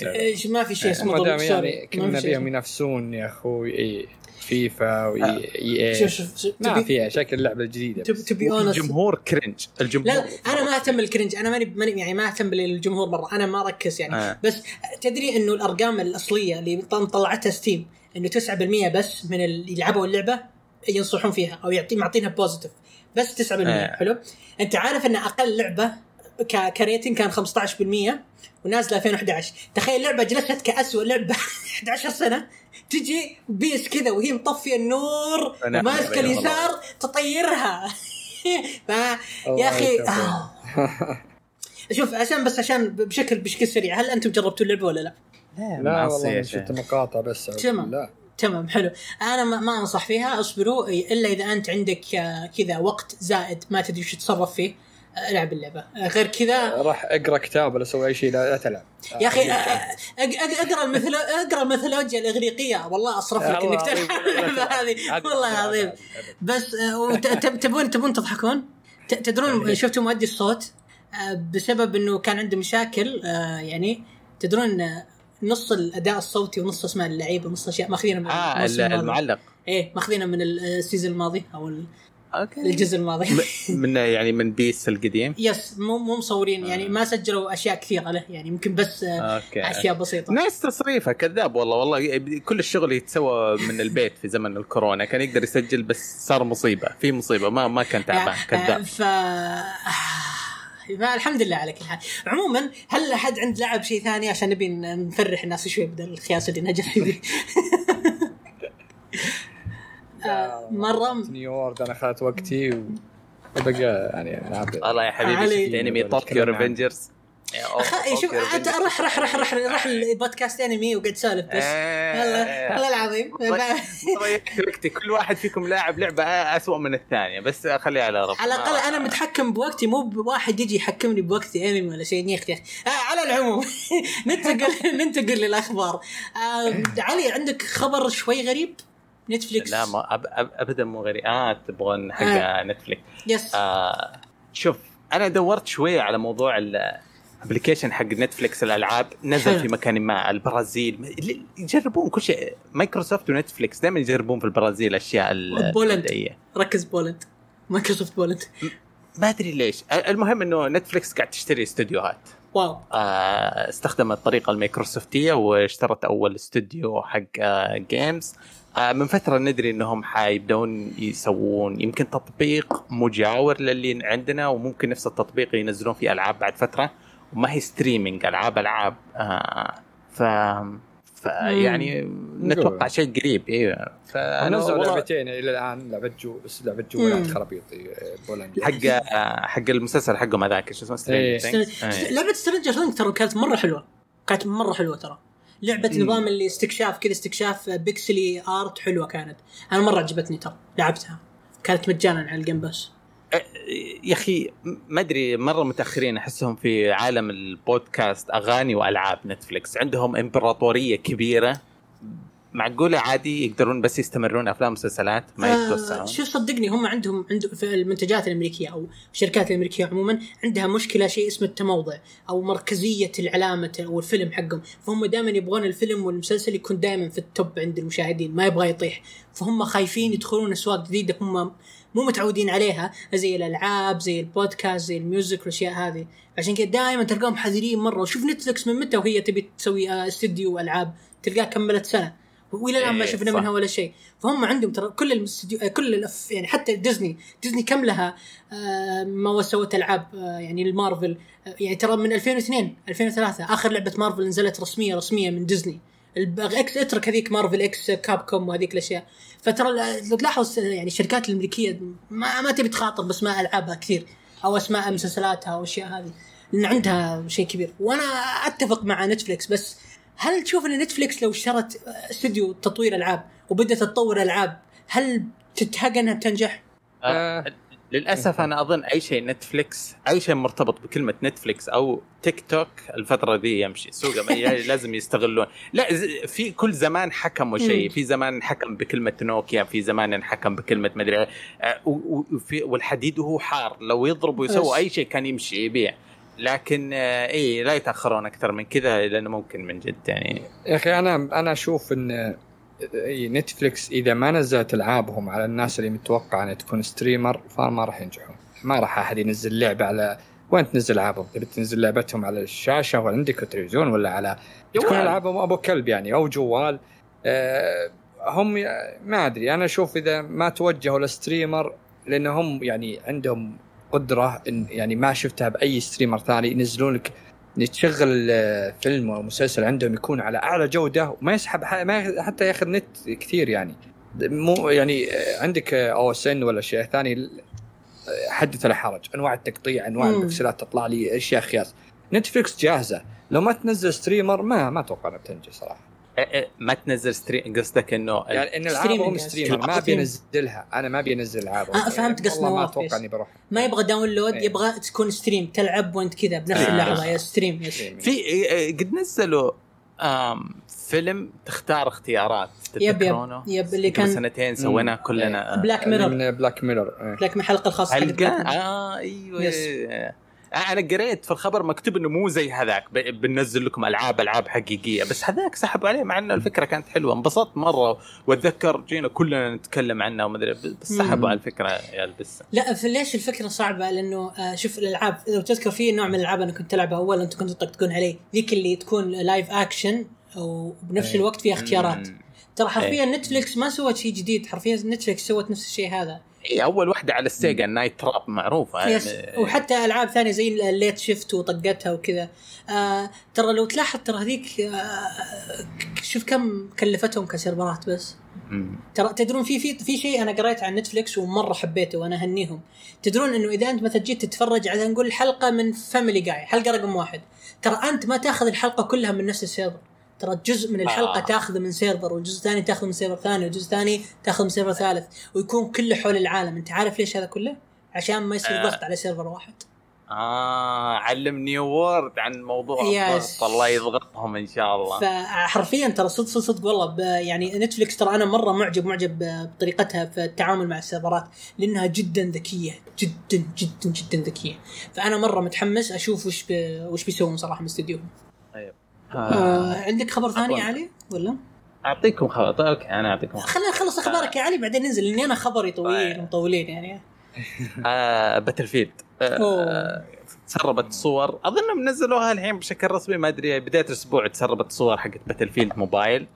ما في شيء اسمه ظلم، يعني كنا بيهم ينافسون يا اخوي فيفا وإي ما فيها شكل اللعبة الجديدة. الجمهور كرنج. الجمهور لا أنا ما أهتم بالكرنج، أنا ماني يعني ما أهتم بالجمهور مرة، أنا ما أركز يعني بس تدري إنه الأرقام الأصلية اللي طلعتها ستيم إنه 9% بس من اللي يلعبوا اللعبة ينصحون فيها او يعطي معطينها بوزيتيف بس 9%. حلو. انت عارف ان اقل لعبه كريتين كان 15% ونازله 2011. تخيل لعبه جلست كأسوأ لعبه 11 سنه تجي بيس كذا وهي مطفيه النور وماسكه اليسار تطيرها. يا اخي شوف عشان بس عشان بشكل سريع، هل انتم جربتوا اللعبه ولا لا؟ لا والله شفت مقاطع بس. تمام حلو. انا ما انصح فيها، اصبروا الا اذا انت عندك كذا وقت زائد ما تدري وش تتصرف فيه، العب اللعبه. غير كذا راح اقرا كتاب ولا اسوي اي شيء، لا تلعب يا اخي. اقرا الميثولوجيا الاغريقيه، والله اصرف لك انك تلعب اللعبه هذه والله العظيم. بس تبون تضحكون، تدرون شفتوا مؤدي الصوت بسبب انه كان عنده مشاكل، يعني تدرون نص الاداء الصوتي ونص اسماء اللعيبه ونص اشياء ماخذينها من المعلق. ايه ماخذينها من السيزون الماضي او الجزء الماضي من يعني من بيس القديم. يس مو مصورين يعني ما سجلوا اشياء كثيره له، يعني يمكن بس اشياء بسيطه. ناس تصريفها كذاب والله كل الشغل يتسوى من البيت في زمن الكورونا، كان يقدر يسجل بس صار مصيبه في مصيبه، ما كان تعبان كذاب. الحمد لله على كل حال. عموما هل أحد عند لعب شيء ثاني عشان نبي نفرح الناس شوي بدل الخياس اللي نجح فيه؟ مرة نيويورك أنا خلت وقتي وبقى يعني لعب. الله يا حبيبي الأنمي طوكيو ريفنجرز. شوف أنت رح رح رح رح رح البودكاست أنمي وقعد سالف بس. الله العظيم. كل واحد فيكم لاعب لعبة أسوأ من الثانية، بس خليه على رب. على الأقل أنا متحكم بوقتي، مو بواحد يجي يحكمني بوقتي أنمي ولا شيء نيختي. على العموم ننتقل للأخبار. علي عندك خبر شوي غريب نتفليكس؟ لا ما أبدا مو غريب. تبغون حق نتفليكس؟ يس. شوف أنا دورت شوي على موضوع الابلكيشن حق نتفليكس الالعاب، نزل في مكان ما البرازيل، يجربون كل شيء. مايكروسوفت ونتفليكس دائما يجربون في البرازيل اشياء البولنديه. ركز بولند، مايكروسوفت بولند، ما ادري ليش. المهم انه نتفليكس قاعد تشتري استوديوهات. واو. استخدمت الطريقه المايكروسوفتيه واشترت اول استوديو حق جيمز. من فتره ندري انهم حيبدون يسوون يمكن تطبيق مجاور للي عندنا، وممكن نفس التطبيق ينزلون فيه العاب بعد فتره، وما هي ستريمينج العاب. يعني نتوقع شيء قريب. ايوه فنزلوا لعبتين الى الان، لعبه جو ولعبه خرابيط بولندي حق المسلسل حقهم هذاك شو اسمه لعبه سترينجر ثينج. ترى كانت مره حلوه ترى. لعبه نظام الاستكشاف كذا، استكشاف بيكسلي ارت، حلوه كانت. انا مره عجبتني ترى، لعبتها كانت مجانا على الجيم باس. يا اخي ما ادري، مره متاخرين احسهم في عالم البودكاست اغاني والعاب. نتفليكس عندهم امبراطوريه كبيره، معقوله عادي يقدرون بس يستمرون افلام مسلسلات ما يتوسعون؟ شوف صدقني هم عندهم في المنتجات الامريكيه او الشركات الامريكيه عموما عندها مشكله شيء اسمه التموضع او مركزيه العلامه او الفيلم حقهم، فهم دائما يبغون الفيلم والمسلسل يكون دائما في التوب عند المشاهدين، ما يبغى يطيح. فهم خايفين يدخلون اسواق جديده هم مو متعودين عليها، زي الالعاب زي البودكاست زي الميوزك والاشياء هذه. عشان كذا دائما تلقاهم حذرين مره. وشوف نتفلكس من متى وهي تبي تسوي استديو والعاب، تلقاها كملت سنه والى الان ما شفنا منها ولا شيء. فهم عندهم ترى كل الاستديو يعني حتى ديزني كملها ما سوت العاب، يعني المارفل يعني ترى من 2002 2003 اخر لعبه مارفل نزلت رسميه من ديزني، الاكس اترك هذيك مارفل اكس كاب كوم وهذيك الاشياء. فترى لو تلاحظوا يعني الشركات الامريكيه ما تبي تخاطر باسماء العابها كثير او اسماء مسلسلاتها والاشياء هذه، لان عندها شيء كبير. وانا اتفق مع نتفليكس، بس هل تشوف ان نتفليكس لو اشترت استوديو تطوير العاب وبدت تطور العاب هل تتهجنها بتنجح؟ للاسف انا اظن اي شيء نتفليكس، اي شيء مرتبط بكلمه نتفليكس او تيك توك الفتره ذي يمشي سوقه. لازم يستغلون. لا في كل زمان حكموا شيء، في زمان حكم بكلمه نوكيا، في زمان حكم بكلمه مدري، والحديد وهو حار لو يضرب ويسوي اي شيء كان يمشي يبيع. لكن اي لا يتاخرون اكثر من كذا لانه ممكن من جد يعني. يا اخي انا اشوف ان نتفليكس إذا ما نزلت ألعابهم على الناس اللي متوقع أن تكون ستريمر فما راح ينجحون. ما راح أحد ينزل لعبة على وين تنزل ألعابهم؟ تبي تنزل لعبتهم على الشاشة ولا عندك تلفزيون ولا على تكون ألعابهم أبو كلب يعني أو جوال. هم ما أدري أنا أشوف إذا ما توجهوا لستريمر لأنهم يعني عندهم قدرة إن يعني ما شفتها بأي ستريمر ثاني ينزلون لك نتشغل فيلم ومسلسل عندهم يكون على أعلى جودة وما يسحب ما حتى ياخذ نت كثير يعني مو يعني عندك OSN ولا شيء ثاني حدث لا حرج أنواع التقطيع أنواع البكسلات تطلع لي أشياء خياس نتفلكس جاهزة لو ما تنزل ستريمر ما أتوقع أنها بتنجي صراحة ما تنزل ستريم قصدك إنه يعني إن العابهم ستريمر ما بينزلها أنا ما بينزل عابهم فهمت قصدي ما أتوقع إني بروح ما يبغى داونلود يبغى تكون ستريم تلعب وأنت كذا بنفس اللحظة يا ستريم في قد نزلوا فيلم تختار اختيارات تذكرونه اللي كان سنتين سوينا كلنا بلاك ميرور من بلاك ميرور بلاك الحلقة الخاصة أيوة أنا قريت في الخبر مكتوب إنه مو زي هذاك بننزل لكم ألعاب حقيقية بس هذاك سحب عليه مع إنه الفكرة كانت حلوة انبسطت مرة وأتذكر جينا كلنا نتكلم عنها ومدري بس سحبوا على الفكرة يا البسة لا ليش الفكرة صعبة لأنه شوف الألعاب لو تذكر فيه نوع من الألعاب أنا كنت ألعبها أول أنت كنت تقول عليه ذيك اللي تكون لايف أكشن وبنفس الوقت فيها اختيارات ترى حرفيا نتفليكس ما سوت شيء جديد حرفيا نتفليكس سوت نفس الشيء هذا هي أول واحدة على السيجا نايت تراب معروفة يعني وحتى ألعاب ثانية زي الليت شيفت وطقتها وكذا ترى لو تلاحظ ترى هذيك شوف كم كلفتهم كسيرفرات بس ترى تدرون في شيء أنا قريت عن نتفليكس ومرة حبيته وأنا هنيهم تدرون إنه إذا أنت مثلا جيت تتفرج على نقول حلقة من فاميلي جاي حلقة رقم 1 ترى أنت ما تأخذ الحلقة كلها من نفس السيرفر ترى جزء من الحلقة تأخذ من سيرفر وجزء ثاني تأخذ من سيرفر ثاني وجزء ثاني تأخذ من سيرفر ثالث ويكون كله حول العالم أنت عارف ليش هذا كله؟ عشان ما يصير ضغط على سيرفر واحد علمني وورد عن موضوع الضغط الله يضغطهم إن شاء الله فحرفيا ترى صدق والله يعني نتفليكس ترى أنا مرة معجب بطريقتها في التعامل مع السيرفرات لأنها جدا ذكية جدا جدا جدا ذكية فأنا مرة متحمس أشوف وش بيسوون صراحة من استديوهم عندك خبر ثاني يا علي ولا اعطيكم خبر اوكي انا اعطيكم خلينا نخلص اخبارك يا علي بعدين ننزل لاني انا خبري طويل مطولين يعني باتلفيلد تسربت صور اظن منزلوها الحين بشكل رسمي ما ادري بدايه الاسبوع تسربت صور حقت باتلفيلد موبايل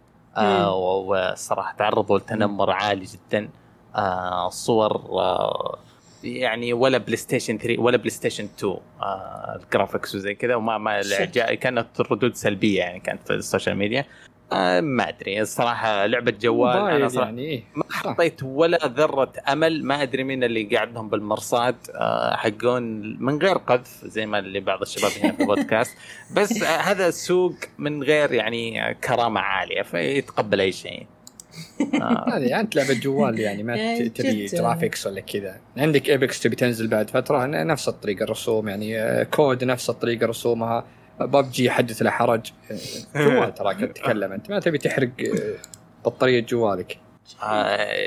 والصراحه تعرضوا لتنمر عالي جدا الصور يعني ولا بلاي ستيشن 3 ولا بلاي ستيشن 2 الجرافيكس وزي كذا وما كانت الردود سلبيه يعني كانت في السوشيال ميديا ما ادري الصراحه لعبه جوال انا صراحة يعني ما حطيت ولا ذره امل ما ادري مين اللي قاعدهم بالمرصاد حقون من غير قذف زي ما اللي بعض الشباب هنا في البودكاست بس هذا السوق من غير يعني كرامه عاليه فيتقبل اي شيء يعني أنت لعبة جوال يعني ما تبي جرافيكس ولا كذا عندك إبكس تبي تنزل بعد فترة نفس الطريقة الرسوم يعني كود نفس الطريقة رسومها ببجي حدث لا حرج جوال تراك تتكلم أنت ما تبي تحرق بطارية جوالك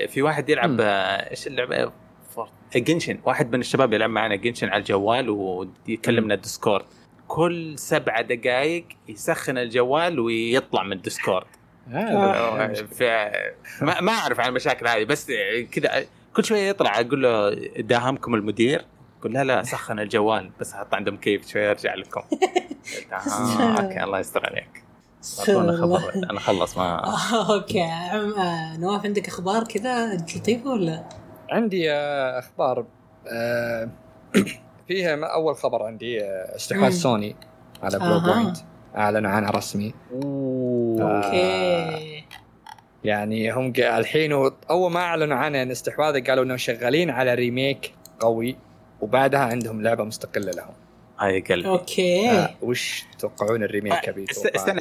في واحد يلعب إيش اللعبة جنشن واحد من الشباب يلعب معنا جنشن على الجوال ويكلمنا الديسكورد كل 7 دقائق يسخن الجوال ويطلع من الديسكورد ما أعرف عن المشاكل هذه بس كذا كل شوية يطلع أقول له داهمكم المدير قل لا سخن الجوال بس حط عندهم كيف شوية يرجع لكم أوكي الله يستر عليك أنا خلص ما أوكي نواف عندك أخبار كذا لطيفة ولا عندي أخبار فيها أول خبر عندي استحواذ سوني على بلو بوينت أعلنوا عنها رسمي أوكي. يعني هم الحين أول ما أعلنوا عن استحواذه قالوا إنه شغالين على ريميك قوي وبعدها عندهم لعبة مستقلة لهم هاي قلبي أوكي وش توقعون الريميك بيه استنى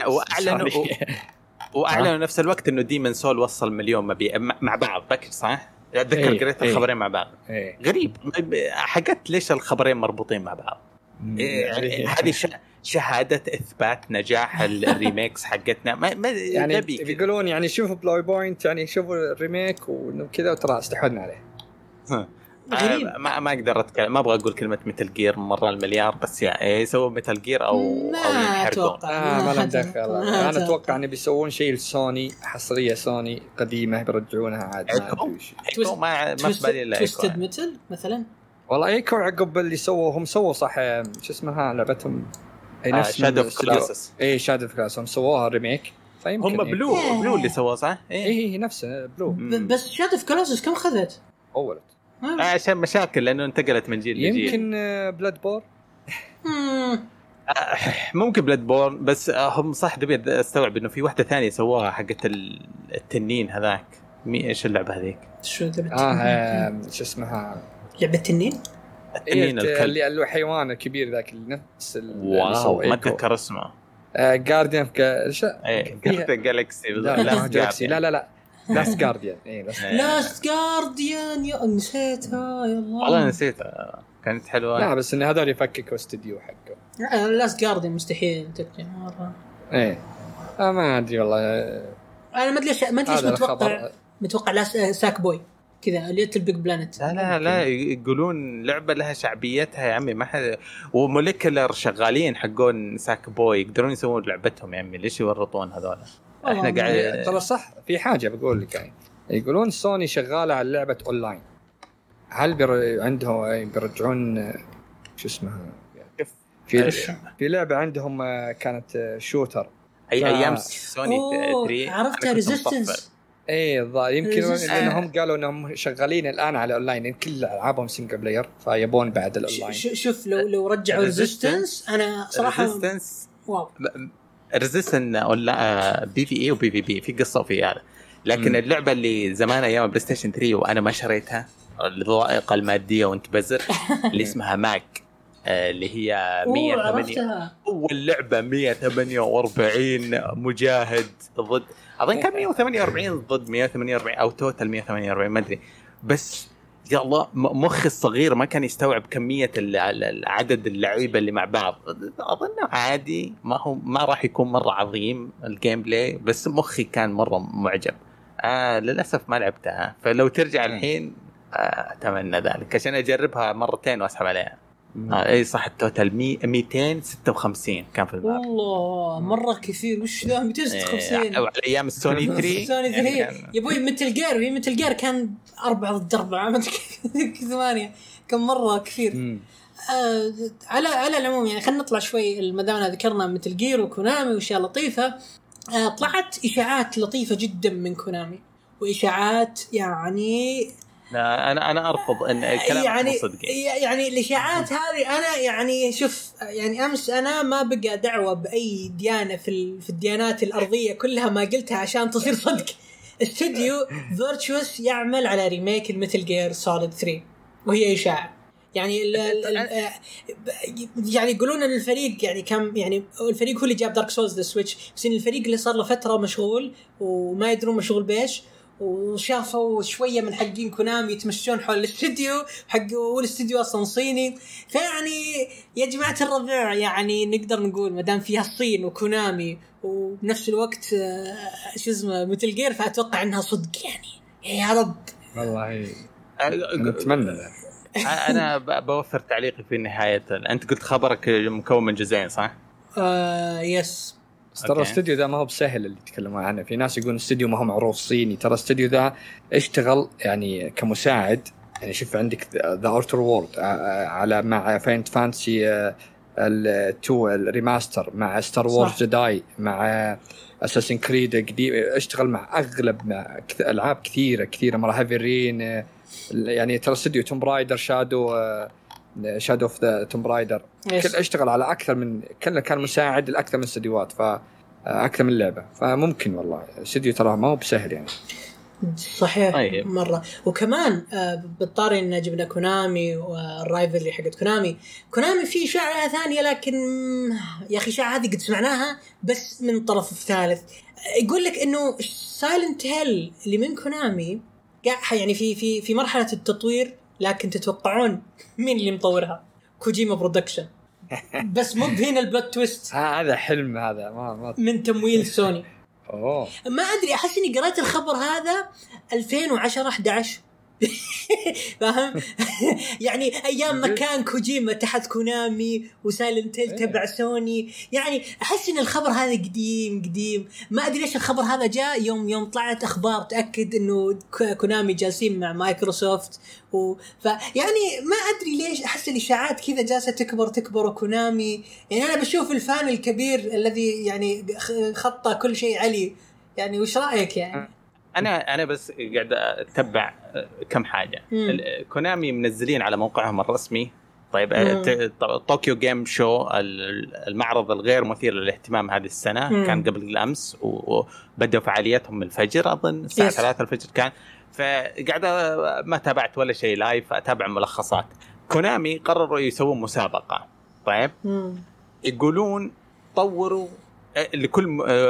وأعلنوا نفس الوقت إنه ديمن سول وصل 1,000,000 مبيع مع بعض بكر صح أتذكر قريت الخبرين مع بعض غريب حقت ليش الخبرين مربوطين مع بعض هذه شهادة إثبات نجاح الريميكس حقتنا ما يعني بيقولون يعني شوفوا بلو بوينت يعني شوفوا الريميك وكذا وترى استحوذنا عليه ما أقدر أتكلم ما أبغى أقول كلمة ميتال جير مرة المليار بس يعني يسووا ميتال جير أو يحرقون ما دخل أنا أتوقع إن بيسوون شيء لسوني حصرية سوني قديمة بيرجعونها عاد ما في بالي إلا توستد ميتال مثلا والله إيكو عقب اللي سووهم سووا صح شو اسمها لعبتهم اي نفس شادو اوف كلاسس هم سووها ريميك فيمكن هم بلو إيه. بلو اللي سوا صح؟ إيه نفسه بلو. بس شادف كلاسس كم خذت؟ أولت عشان مشاكل لأنه انتقلت من جيل لجيل. يمكن بلاد بور ممكن بلاد بور. بس هم صح دبي استوعب إنه في واحدة ثانية سواها حقت التنين هذاك. مي إيش اللعبة هذيك؟ شو لعبة؟ شو اسمها؟ لعبة التنين؟ التنين اللي الحيوان الكبير ذاك نفس. واو ما أتذكر اسمه. جارديان جالكسي. لا لاست جارديان. إيه لاست جارديان يا نسيتها يلا. والله نسيتها كانت حلوة. لا بس إن هذا اللي يفكك واستديو حقه. لاست جارديان مستحيل تكفي مرة. إيه ما أدري والله. أنا ما أدري إيش متوقع لاست ساك بوي كذا اللي يتل بيج بلانت. لا يقولون لعبة لها شعبيتها يا عمي. ما حد وموليكولر شغالين حقون ساك بوي يقدرون يسوون لعبتهم يا عمي. ليش يورطون هذول؟ احنا قاعد ترى صح. في حاجه بقول لك يعني يقولون سوني شغاله على لعبه اونلاين. هل عندهم بيرجعون شو اسمها في لعبه عندهم كانت شوتر ايام سوني 3 عرفتها ريزيستنس. اي يمكن انهم قالوا انهم شغالين الان على اونلاين كل العابهم سنجل بلاير فيبون بعد الاونلاين. شوف لو رجعوا ريزيستنس انا صراحه ريزيستنس واو ريزيستن ولا بي في اي وبي في بي في قصه وفي هذا. لكن اللعبه اللي زمان ايام بلاي ستيشن 3 وانا ما شريتها الضائقه الماديه وانت بزر اللي اسمها ماك اللي هي 108 اول لعبه 148 مجاهد ضد اظن كان 148 ضد 148 او توتال 148 ما ادري. بس يا الله مخي الصغير ما كان يستوعب كمية العدد اللعيبة اللي مع بعض. أظنه عادي ما راح يكون مرة عظيم الجيم بلاي بس مخي كان مرة معجب. للأسف ما لعبتها فلو ترجع الحين أتمنى ذلك عشان أجربها مرتين وأسحب عليها. أي صح التوتال 256 كان في الملعب. والله مرة كثير. وش ذا 256 أو على أيام السوني 3 يا بوي مثل جير. وهي مثل جير كان 4 ضد 4 عمل ثمانية. كان مرة كثير. على العموم يعني خلنا نطلع شوي ما دامنا ذكرنا مثل جير وكونامي وأشياء لطيفة. طلعت إشاعات لطيفة جدا من كونامي وإشاعات يعني لا أنا أرفض أن كلام يعني صدق يعني الإشاعات هذه. أنا يعني شوف يعني أمس أنا ما بقى دعوة بأي ديانة في الديانات الأرضية كلها ما قلتها عشان تصير صدق. استوديو فيرتشوس يعمل على ريميك الميتل جير سوليد 3 وهي إشاعة يعني يعني يقولون أن الفريق يعني كم يعني الفريق هو اللي جاب دارك سولز ذا سويتش بس إن الفريق اللي صار له فترة مشغول وما يدرون مشغول بيش وشافوا شوية من حقين كونامي يتمشون حول الاستديو والاستديو أصلا صيني. فيعني يا جماعة الربع يعني نقدر نقول مدام فيها الصين وكونامي وبنفس الوقت شو اسمه مثل جير فأتوقع أنها صدق يعني يا رب والله أتمنى ذلك. أنا بوفر تعليقي في نهاية. أنت قلت خبرك مكون من جزئين صح؟ يس. ترى استوديو ذا ما هو بسهل اللي يتكلمون عنه. في ناس يقولون استوديو ما هو معروف صيني. ترى استوديو ذا اشتغل يعني كمساعد يعني شوف عندك ذا أوتر وورلد على مع فاينت فانسي التو الريماستر مع ستار وورز جداي مع أساسين كريد قديم. اشتغل مع أغلب مع ألعاب كثيرة مرة هافيرين يعني. ترى استوديو توم برايدر شادو اوف ذا توم رايدر كل اشتغل على اكثر من كان مساعد لاكثر من استديوهات فاكثر من لعبه. فممكن والله استديو ترى ما هو بسهل يعني صحيح. طيب. مره وكمان بالطاري ان جبنا كونامي والرايفلري حقت كونامي في إشاعة ثانيه لكن يا اخي إشاعة هذه قد سمعناها بس من طرف ثالث. يقول لك انه سايلنت هيل اللي من كونامي يعني في مرحله التطوير لكن تتوقعون مين اللي مطورها؟ كوجيما برودكشن. بس مو هنا البلوت تويست. هذا حلم هذا ما من تمويل سوني. ما ادري احس اني قرأت الخبر هذا 2010 11 فاهم؟ يعني ايام ما كان كوجيما تحت كونامي وسايلنت هيل تبع سوني، يعني احس ان الخبر هذا قديم، ما ادري ليش الخبر هذا جاء يوم طلعت اخبار تاكد انه كونامي جالسين مع مايكروسوفت يعني ما ادري ليش احس الاشاعات كذا جالسه تكبر كونامي. يعني انا بشوف الفان الكبير الذي يعني خطى كل شيء علي، يعني وش رايك؟ يعني انا بس قاعد اتبع كم حاجه. كونامي منزلين على موقعهم الرسمي، طيب طوكيو جيم شو المعرض الغير مثير للاهتمام هذه السنه كان قبل الامس، وبدأوا فعالياتهم الفجر، اظن الساعه 3 الفجر كان، فقاعد ما تابعت ولا شيء لايف، اتابع ملخصات. كونامي قرروا يسوون مسابقه، طيب يقولون طوروا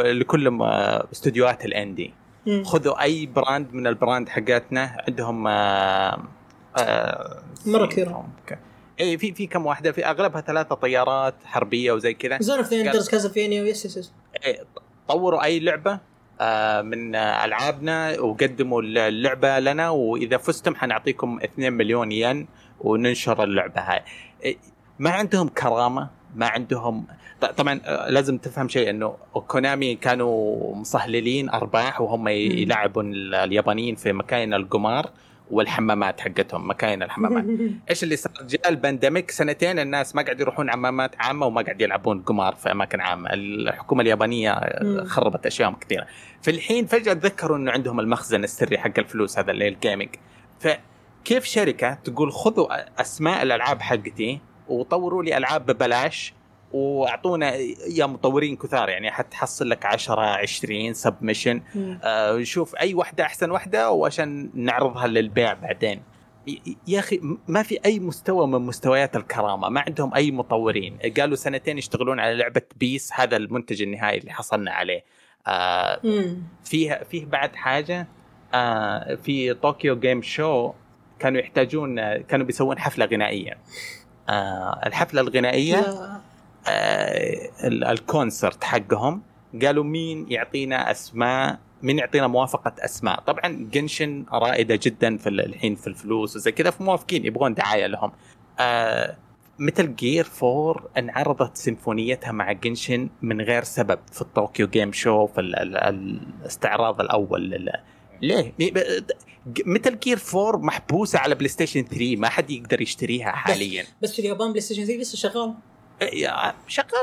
لكل استوديوهات الاندي، خذوا أي براند من البراند حقاتنا، عندهم مرة كثيرة، إيه في كم واحدة، في أغلبها 3 طيارات حربية وزي كذا، زرف ثينترز كازافينيا ويسس، طوروا أي لعبة من ألعابنا وقدموا اللعبة لنا، وإذا فزتم حنعطيكم 2 مليون ين وننشر اللعبة هاي. ما عندهم كرامة، ما عندهم. طبعا لازم تفهم شيء، انه كونامي كانوا مصهللين ارباح وهم يلعبوا اليابانيين في مكاين القمار والحمامات حقتهم، مكاين الحمامات. ايش اللي صار؟ جاء البانديميك، 2 سنين الناس ما قاعد يروحون عمامات عامه وما قاعد يلعبون قمار في اماكن عامه، الحكومه اليابانيه خربت اشياء كثيره. في الحين فجاه تذكروا انه عندهم المخزن السري حق الفلوس هذا اللي الجيمنج. فكيف شركه تقول خذوا اسماء الالعاب حقتي وطوروا لي العاب ببلاش واعطونا يا مطورين كثار، يعني حتحصل لك 10-20 سبمشن، نشوف اي واحده احسن واحده وعشان نعرضها للبيع بعدين. يا اخي ما في اي مستوى من مستويات الكرامه، ما عندهم اي مطورين. قالوا 2 سنين يشتغلون على لعبه بيس، هذا المنتج النهائي اللي حصلنا عليه. فيه بعد حاجه، في طوكيو جيم شو كانوا بيسوون حفله غنائيه. الحفله الغنائيه الكونسرت حقهم، قالوا مين يعطينا موافقه اسماء. طبعا جنشن رائده جدا في الحين في الفلوس وزي كذا، فموافقين يبغون دعايه لهم. مثل جير 4 انعرضت سيمفونيتها مع جنشن من غير سبب في الطوكيو جيم شو في الاستعراض الاول. ليه متل جير 4 محبوسه على بلاي ستيشن 3، ما حد يقدر يشتريها حاليا، بس في اليابان بلاي ستيشن 3 لسه شغال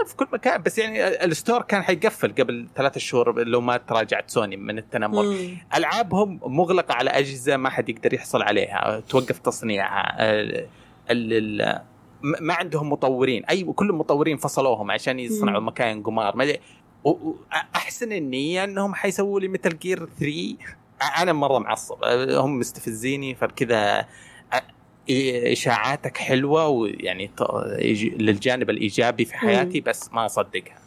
في كل مكان. بس يعني الستور كان حيقفل قبل 3 شهور لو ما تراجعت سوني من التنمر. العابهم مغلقه على اجهزه ما حد يقدر يحصل عليها، توقف تصنيعها. ما عندهم مطورين، كل المطورين فصلوهم عشان يصنعوا مكاين قمار. احسن النيه انهم حيسووا لي مثل جير 3. انا مره معصب، هم مستفزيني. فكذا اشاعاتك حلوه ويعني للجانب الايجابي في حياتي، بس ما اصدقها.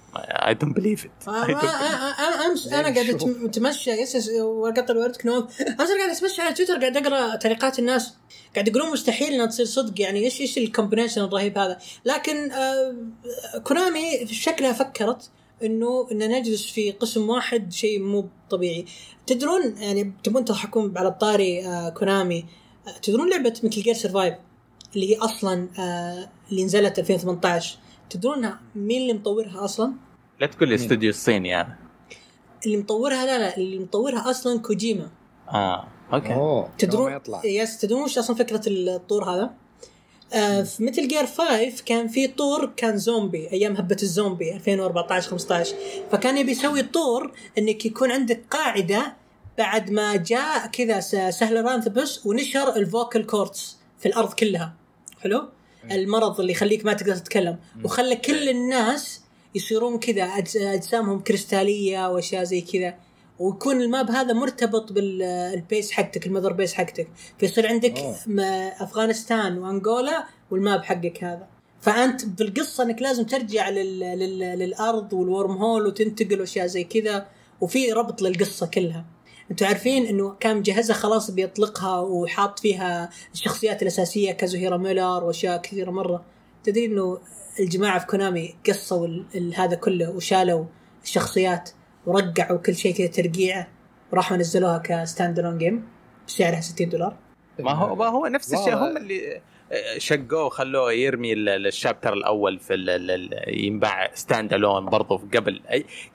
I don't believe it. انا قاعد اتمشى وقطع الورد كنوب، امس قاعد اتمشى على تويتر، قاعد اقرا تعليقات الناس، قاعد يقولون مستحيل انها تصير صدق، يعني ايش الكومبينيشن الرهيب هذا. لكن كونامي شكلها فكرت إن نجلس في قسم واحد، شيء مو طبيعي. تدرون يعني تبون تضحكون على الطاري كونامي، تدرون لعبة مثل جير سيرفايف اللي هي أصلاً اللي نزلت 2018، تدرونها مين اللي مطورها أصلاً؟ لا تقول الاستوديو الصيني يعني. اللي مطورها لا، اللي مطورها أصلاً كوجيما. أوكي. تدرون ياس تدرونش أصلاً فكرة الطور هذا؟ في ميتل جير 5 كان في طور كان زومبي أيام هبة الزومبي 2014-15، فكان يبي يسوي طور إنك يكون عندك قاعدة. بعد ما جاء كذا سهل رانثبس ونشر الفوكال كورتس في الأرض كلها، حلو، المرض اللي يخليك ما تقدر تتكلم، وخلى كل الناس يصيرون كذا أجسامهم كريستالية وأشياء زي كذا، ويكون الماب هذا مرتبط بالبيس حقتك، المذر بيس حقتك، فيصير عندك أفغانستان وأنغولا والماب حقك هذا. فأنت بالقصة أنك لازم ترجع للأرض والورم هول وتنتقل وشيء زي كذا، وفي ربط للقصة كلها. أنتوا عارفين أنه كان مجهزها خلاص بيطلقها وحاط فيها الشخصيات الأساسية كازوهيرا ميلر وأشياء كثيرة مرة. تدري أنه الجماعة في كونامي قصوا هذا كله وشالوا الشخصيات ورجعوا كل شيء كذا ترقيعه، وراحوا نزلوها كستاند الون جيم بسعرها $60. ما هو نفس الشيء. هم اللي شقوه خلوه يرمي الشابتر الأول في ينباع ستاند ألون برضو قبل.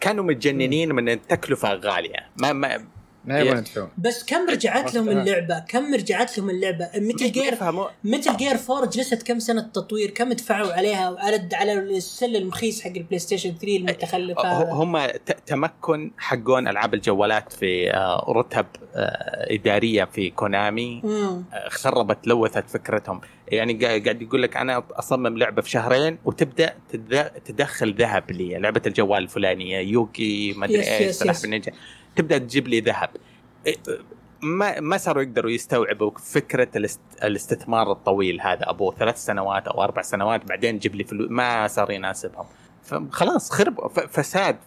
كانوا متجننين من التكلفة غالية. ما يبغون يدفعون. بس كم رجعت لهم اللعبة؟ متل جير 4 جلست كم سنة تطوير؟ كم دفعوا عليها؟ وأرد على السلة المخيس حق البلاي ستيشن 3 المتخلفة. هم تمكن حقون ألعاب الجوالات في رتب إدارية في كونامي خربت لوثت فكرتهم. يعني قاعد يقول لك أنا أصمم لعبة في شهرين وتبدأ تدخل ذهب لي لعبة الجوال الفلانية يوكي ما أدري إيش سلاح بالنينجا تبدأ تجيب لي ذهب. ما صاروا يقدروا يستوعبوا فكرة الاستثمار الطويل هذا أبوه 3 سنوات أو 4 سنوات بعدين جيب لي فلوس ما صار يناسبهم. فخلاص خرب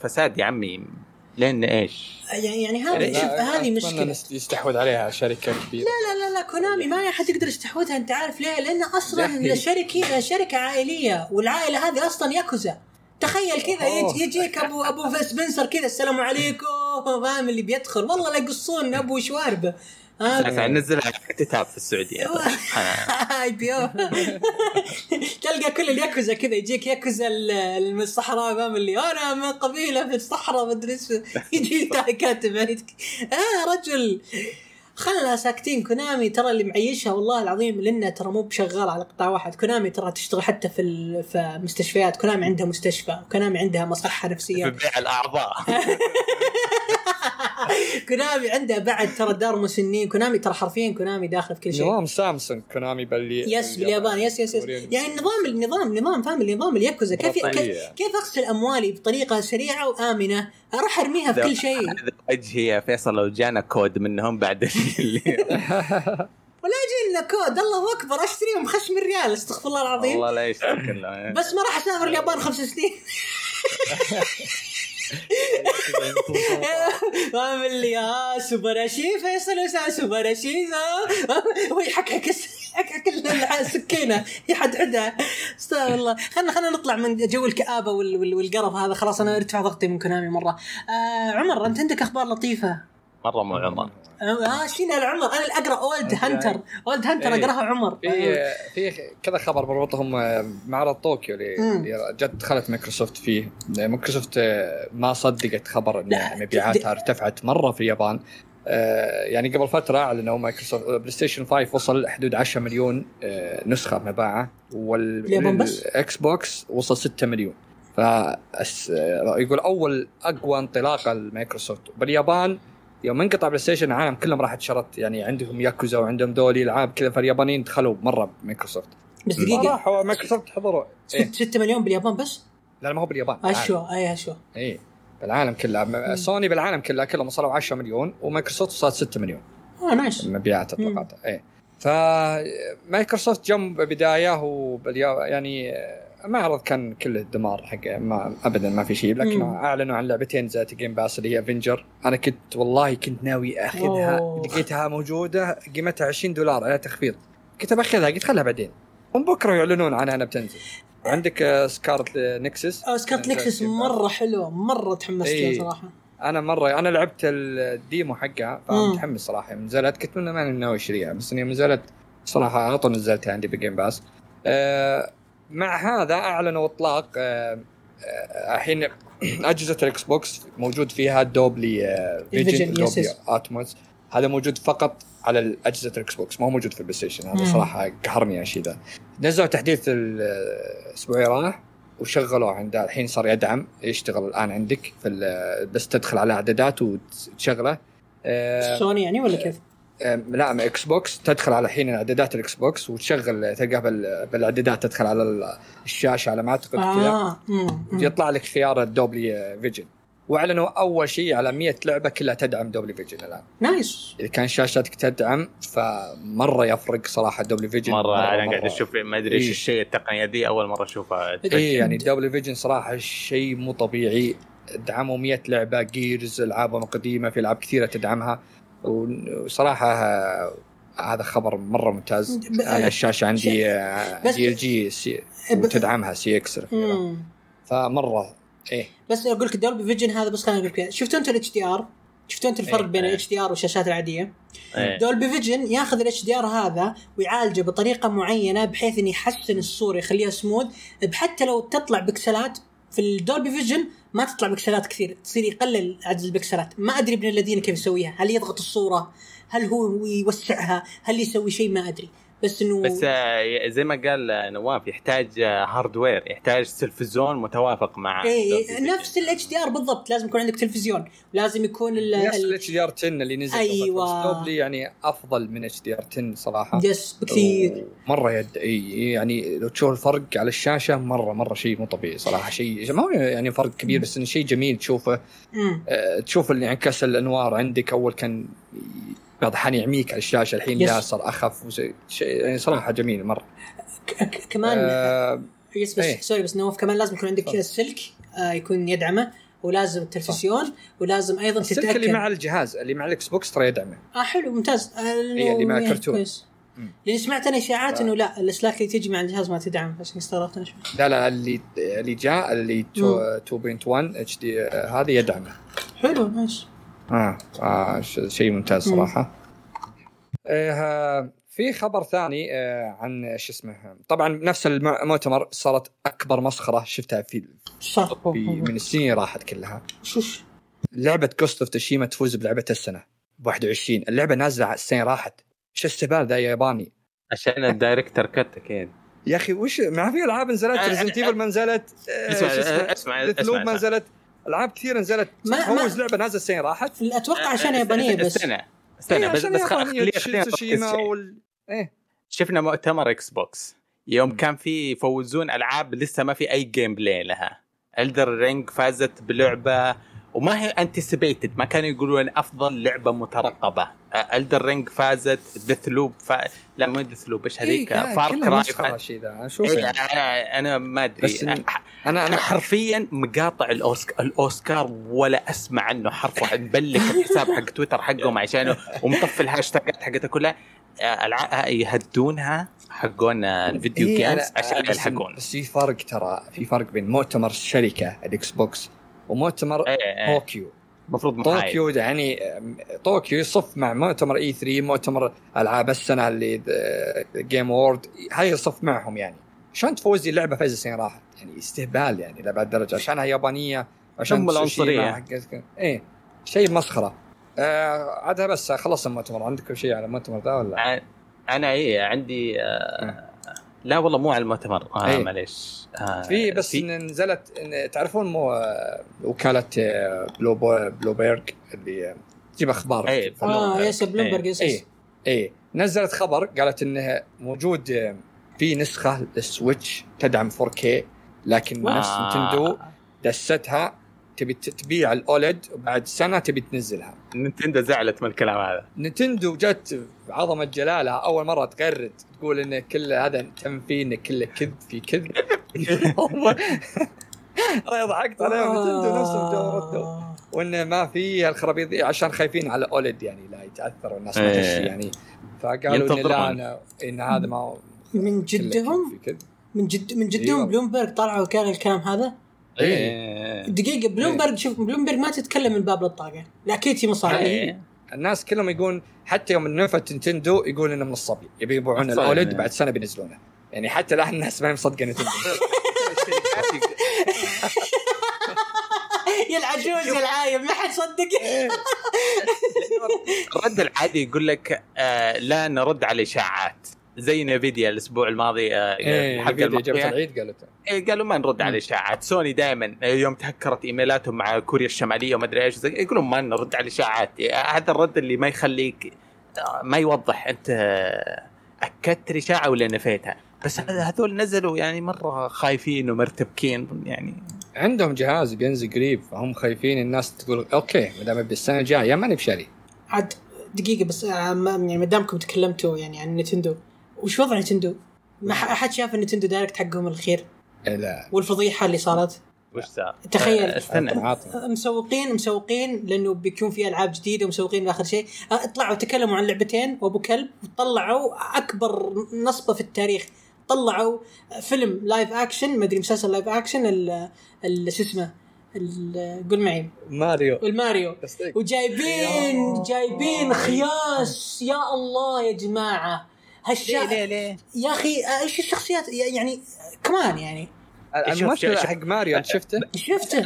فساد يا عمي. لأن إيش يعني هذه مشكلة يستحوذ عليها شركة كبيرة. لا كونامي ما أحد يقدر يستحوذها. أنت عارف ليه؟ لأن أصلا شركة عائلية والعائلة هذه أصلا ياكوزا. تخيل كذا يجيك أبو فاسبنسر كذا السلام عليكم فاهم اللي بيدخل والله لا يقصون أبو شوارب. نزل اكتتاب في السعودية تلقى كل الياكوزا كذا يجيك ياكوزا من الصحراء فاهم اللي أنا من قبيلة في الصحراء مدرس يجي كاتب رجل خلنا ساكتين. كونامي ترى اللي معيشها والله العظيم لأنها ترى مو بشغال على قطاع واحد. كونامي ترى تشتغل حتى في مستشفيات. كونامي عندها مستشفى وكونامي عندها مصحة نفسية ببيع الأعضاء كونامي عندها بعد ترى دار مسنين. كونامي ترى حرفيا كونامي داخل في كل شيء. نظام سامسونج كونامي باليابان يس يعني النظام فاهم النظام الياكوزا كيف أغسل أموالي بطريقة سريعة وآمنة راح أرميها في كل شيء. وجهي يا فيصل لو جانا كود منهم بعد ولا يجينا كود الله أكبر أشتريهم خشم الريال استغفر الله العظيم. والله لا يشترك الله بس ما راح أسافر اليابان 5 سنين ما من اللي يا سوبراشي فيصل وسا سوبراشي ويحكك السكينة يحدعدها استغفر الله. خلنا نطلع من جو الكآبة والقرف هذا خلاص. أنا ارتفع ضغطي من كونامي مرة. عمر أنت عندك أخبار لطيفة مرة مو عمر. شينا العمر أنا الأقرأ أولد هانتر أقرأها عمر. في كذا خبر مربوطهم معرض طوكيو اللي جد دخلت مايكروسوفت فيه. مايكروسوفت ما صدقت خبر إن مبيعاتها ارتفعت مرة في اليابان. يعني قبل فترة أعلنوا مايكروسوفت بلاي ستيشن 5 وصل حدود 10 مليون نسخة مباعة والإكس بوكس وصل 6 مليون. يقول أول أقوى انطلاقة لمايكروسوفت باليابان. يوم انقطع بلاي ستيشن العالم كلهم راحت شرت يعني عندهم ياكوزا وعندهم دولي العاب كذا فاليابانيين دخلوا مره بمايكروسوفت. بس دقيقه مايكروسوفت حضروا 6 مليون باليابان بس. لا ما هو باليابان اي بالعالم كله. سوني بالعالم كلهم وصلوا 10 مليون ومايكروسوفت وصلت 6 مليون نايس مبيعات توقعتها. فمايكروسوفت جنب بدايه يعني معرض كان كله دمار حق ابدا ما في شيء. لكن اعلنوا عن لعبتين ذات جيم باس اللي هي افنجر. انا كنت ناوي اخذها لقيتها موجوده قيمتها $20 على تخفيض كنت باخذها قلت خلها بعدين بكره يعلنون عنها انا بتنزل. عندك سكارت نكسس مره حلوه مره تحمست لها صراحه. انا لعبت الديمو حقها فمتحمس صراحه. نزلت كنت ما ناوي اشتريها بس اني نزلت صراحه على طول نزلتها عندي بجيم باس. مع هذا أعلنوا إطلاق الحين أجهزة الإكس بوكس موجود فيها دوبلي فيجن دوبلي آتموس. هذا موجود فقط على الأجهزة الإكس بوكس ما هو موجود في البلاي ستيشن. هذا صراحة قهرني هالشيء ذا. نزلوا تحديث الأسبوعي راح وشغلوا عنده الحين صار يدعم يشتغل الآن عندك في بس تدخل على إعدادات وتشغله سوني يعني ولا كيف؟ لا مع اكس بوكس تدخل على حين اعدادات الاكس بوكس وتشغل تلقاه بالاعدادات تدخل على الشاشه على ما اعتقد يطلع لك خيار الدوبلي فيجن. واعلنوا اول شيء على 100 لعبه كلها تدعم دوبلي فيجن الان نايس. اذا كان شاشتك تدعم فمره يفرق صراحه دوبلي فيجن مرة انا قاعد اشوف ما ادري ايش الشيء التقنيه دي اول مره اشوفها يعني دوبلي فيجن صراحه شيء مو طبيعي. دعموا 100 لعبه جيرز العابهم قديمه في العاب كثيره تدعمها وصراحة هذا خبر مرة ممتاز. أنا الشاشة عندي DLG وتدعمها CX فمرة إيه. بس أقولك دولبي فيجن هذا بس خلينا نقول كذا. شفتوا أنتوا ال HDR شفتوا انت الفرق بين ال HDR والشاشات العادية؟ دولبي فيجن ياخذ ال HDR هذا ويعالجه بطريقة معينة بحيث ان يحسن الصورة يخليها سمود، حتى لو تطلع بكسلات في الدولبي فيجن ما تطلع بكسلات كثير، تصير يقلل عدد البكسلات. ما ادري ابن الذين كيف يسويها، هل يضغط الصورة، هل هو يوسعها، هل يسوي شيء، ما ادري. بس انه بس زي ما قال نواف يحتاج هاردوير، يحتاج تلفزيون متوافق مع نفس ال HDR بالضبط. لازم يكون عندك تلفزيون، ولازم يكون نفس ال HDR 10 اللي نزل. أيوة. يعني افضل من HDR 10 صراحه بكثير مره. يعني لو تشوف الفرق على الشاشه مره شيء مو طبيعي صراحه، شيء ما يعني فرق كبير، بس انه شيء جميل تشوفه. تشوف اللي انعكاس الانوار عندك، اول كان واضح انه يعميك على الشاشه، الحين لا صار اخف يعني صراحه جميل مره. كمان بس نواف كمان لازم يكون عندك السلك يكون يدعمه، ولازم التلفزيون، ولازم ايضا تتاكد اللي مع الجهاز اللي مع الاكس بوكس ترى يدعمه. حلو ممتاز. اللي مع الكرتون اللي سمعت انا اشاعات انه لا، الاسلاك اللي تجي مع الجهاز ما تدعم، بس استغربت انا شوي. لا اللي جاء اللي 2.1 اتش دي هذا يدعمه. حلو ماشي. شيء ممتاز صراحة. في خبر ثاني عن شو اسمه، طبعا نفس المؤتمر صارت أكبر مسخرة شفتها في من السنين راحت كلها. لعبة Ghost of Tsushima تفوز بلعبة السنة 21. اللعبة نازلة السنة راحت، شو السبال ذا يا ياباني؟ عشان الدايركتر كت أكيد يا أخي. وش ما في ألعاب نزلت؟ Resident Evil منزلت، اسمع منزلت، العاب كثير نزلت، تفوز لعبه نازله السنه راحت. اتوقع عشان يابانيه بس. استنى بس خلينا شفنا مؤتمر اكس بوكس يوم كان فيه يفوزون العاب لسه ما في اي جيم بلاي لها. Elder Ring فازت بلعبه وما هي anticipated، ما كانوا يقولون افضل لعبه مترقبه. Elder Ring فازت، Deathloop لا مو Deathloop، ايش هذيك، Far Cry شيء ذا. شوف انا ما ادري، انا حرفيا مقاطع الاوسكار ولا اسمع عنه حرفه. مبلك الحساب حق تويتر حقهم عشانه ومطفي الهاشتاجات حقتها كلها، العاب يهدونها حقون الفيديو جيمز عشان يلحقون. بس في فرق ترى، في فرق بين مؤتمر الشركه الاكس بوكس ومؤتمر طوكيو. المفروض طوكيو يعني طوكيو يصف مع مؤتمر اي 3، مؤتمر العاب السنه اللي جيم وورد، هاي يصف معهم. يعني عشان تفوزي اللعبه فاز السنه راحت، يعني استهبال يعني لبعد درجه، عشانها يابانيه، عشان العنصريه. شيء مسخره. عادها. بس خلص المؤتمر، عندكم شيء على المؤتمر ذا ولا؟ انا عندي لا والله مو على المؤتمر. معليش. في بس نزلت، تعرفون مو وكالة بلومبرغ اللي تجيب اخبار؟ بلومبرغ نزلت خبر قالت انها موجود في نسخة للسويتش تدعم 4K، لكن نفس نينتندو دستها تبي تبيع الأولد وبعد سنة تبي تنزلها. نينتندو زعلت من الكلام هذا. نينتندو جت عظمة جلالها أول مرة تقرد تقول إن كل هذا تنفين، كله كذب في كذب. أنا ضحكت عليهم. نينتندو نفسهم جورتهم وإن ما في هالخرابيط، عشان خايفين على الأولد يعني لا يتأثر والناس ما تشتري يعني. فقالوا إن لا إن هذا ما من جدهم، من جدهم بلومبرغ طلعوا كان الكلام هذا. دقيقة بلومبرغ، شوف بلومبرغ ما تتكلم من باب للطاقة، لا كيتي مصاري. الناس كلهم يقولون، حتى يوم نفت نينتندو يقول إنه من الصبي يبي يبيعون الأولد بعد سنة بينزلونه. يعني حتى الآن الناس ما مصدقين نينتندو. يا العجوز يا العايب ما حد صدق. الرد العادي يقول لك لا نرد على إشاعات، زي نفيديا الاسبوع الماضي حفله جبل العيد قالتها قالوا ما نرد على إشاعات. سوني دائما يوم تهكرت ايميلاتهم مع كوريا الشماليه وما ادري ايش يقولوا ما نرد على إشاعات. هذا الرد اللي ما يخليك، ما يوضح انت اكدت إشاعة ولا نفيتها. بس هذول نزلوا يعني مره خايفين ومرتبكين، يعني عندهم جهاز بينزل قريب فهم خايفين الناس تقول اوكي ما دام بالسنه الجايه ما نبشري عاد. دقيقه بس يعني ما دامكم تكلمتوا يعني عن نينتندو، وش وضع نينتندو؟ ما حد شاف نينتندو دايركت حقهم الخير؟ لا. والفضيحة اللي صارت وش صار؟ تخيل مسوقين لأنه بيكون في ألعاب جديدة ومسوقين لآخر شيء. اطلعوا تكلموا عن لعبتين وأبو كلب، وطلعوا أكبر نصبة في التاريخ، طلعوا فيلم لايف أكشن، ما أدري مسلسل لايف أكشن، السسمة قول معي ماريو والماريو وجايبين خياس. يا الله يا جماعة هالشيء يا أخي. إيش الشخصيات يعني كمان يعني المشكلة حق ماريو شفته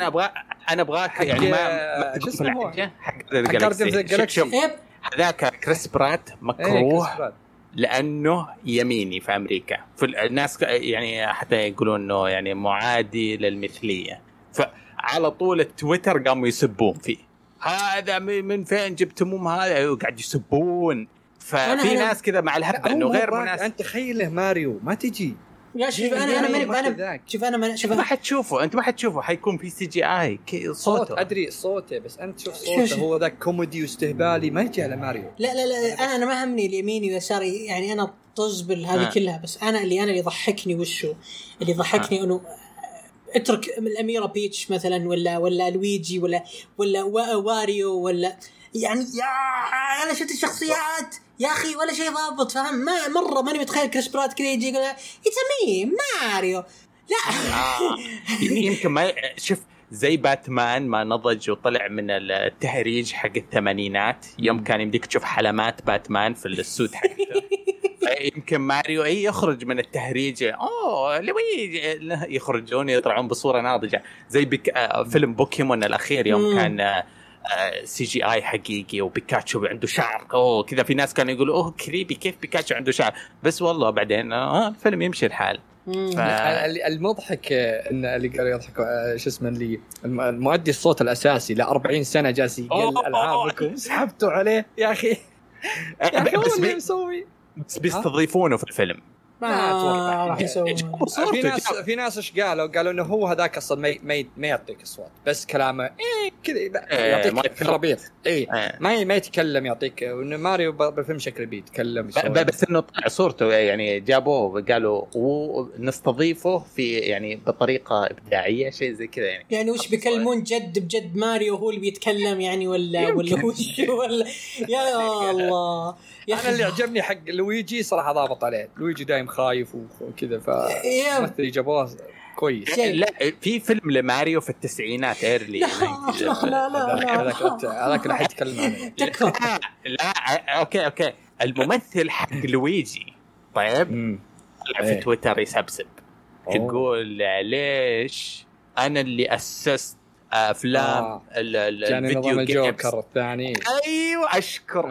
أنا أبغى يعني ما جسمه حق الجالكسي هذاك كريس برات مكروه لأنه يميني في أمريكا، فالناس يعني حتى يقولون إنه يعني معادي للمثلية، فعلى طول التويتر قاموا يسبون فيه، هذا من فين جبتموهم هذا، وقاعد يسبون. ففي ناس كذا مع الهبة إنه غير مناسب. أنت خيله ماريو ما تجي يا شوف أنا شوف أنا شوف ما حتشوفه أنت ما حتشوفه، حيكون في CGI صوته أدري صوته، بس أنت شوف صوته هو ذا كوميدي واستهبالي ما يجي على ماريو. لا أنا ما همني اليميني ويساري يعني أنا طزبل هذه كلها، بس أنا اللي ضحكني وشو اللي ضحكني إنه اترك الأميرة بيتش مثلا ولا لويجي ولا واريو ولا يعني يا أنا شفت الشخصيات يا أخي ولا شيء ضابط فهم. ما مرة ماني متخيل كريس برات كذا يجي يقول يسميه ماريو لا يمكن ما شوف زي باتمان ما نضج وطلع من التهريج حق الثمانينات، يوم كان يمديك تشوف حلمات باتمان في السود حقته. يمكن ماريو أي يخرج من التهريج لويجي يخرجون يطلعون بصورة ناضجة زي فيلم بوكيمون الأخير يوم كان CGI حقيقي وبيكاتشو عنده شعر كذا، في ناس كانوا يقولوا كريبي كيف بيكاتشو عنده شعر، بس والله بعدين الفيلم يمشي الحال. المضحك ان اللي قالوا يضحكوا شو اسمه اللي المؤدي الصوت الاساسي ل 40 سنه جالس يقل العابكم سحبتوا عليه يا اخي. بس بيستضيفونه في الفيلم ما راح يسوي. في ناس ايش قالوا انه هو هذاك اصلا ما يعطيك اصوات، ببس كلامه كذا يعطيك ربيط ما يتكلم، يعطيك انه ماريو بالفيلم شكله بيتكلم بس انه طلع صورته يعني جابوه قالوا نستضيفه في يعني بطريقه ابداعيه شيء زي كذا يعني وش بيكلمون بجد ماريو هو اللي بيتكلم يعني ولا ولا يا الله. انا اللي عجبني حق لويجي صراحه ضابط عليه، لويجي دايم خايف وكذا فمثل جابوه كويس. لا في فيلم لماريو في التسعينات ايرلي لا هذاك راح يتكلم عنه لا اوكي الممثل حق لويجي طيب في تويتر يسبسب تقول ليش انا اللي اسست افلام الفيديو جوكر الثاني. ايوه اشكر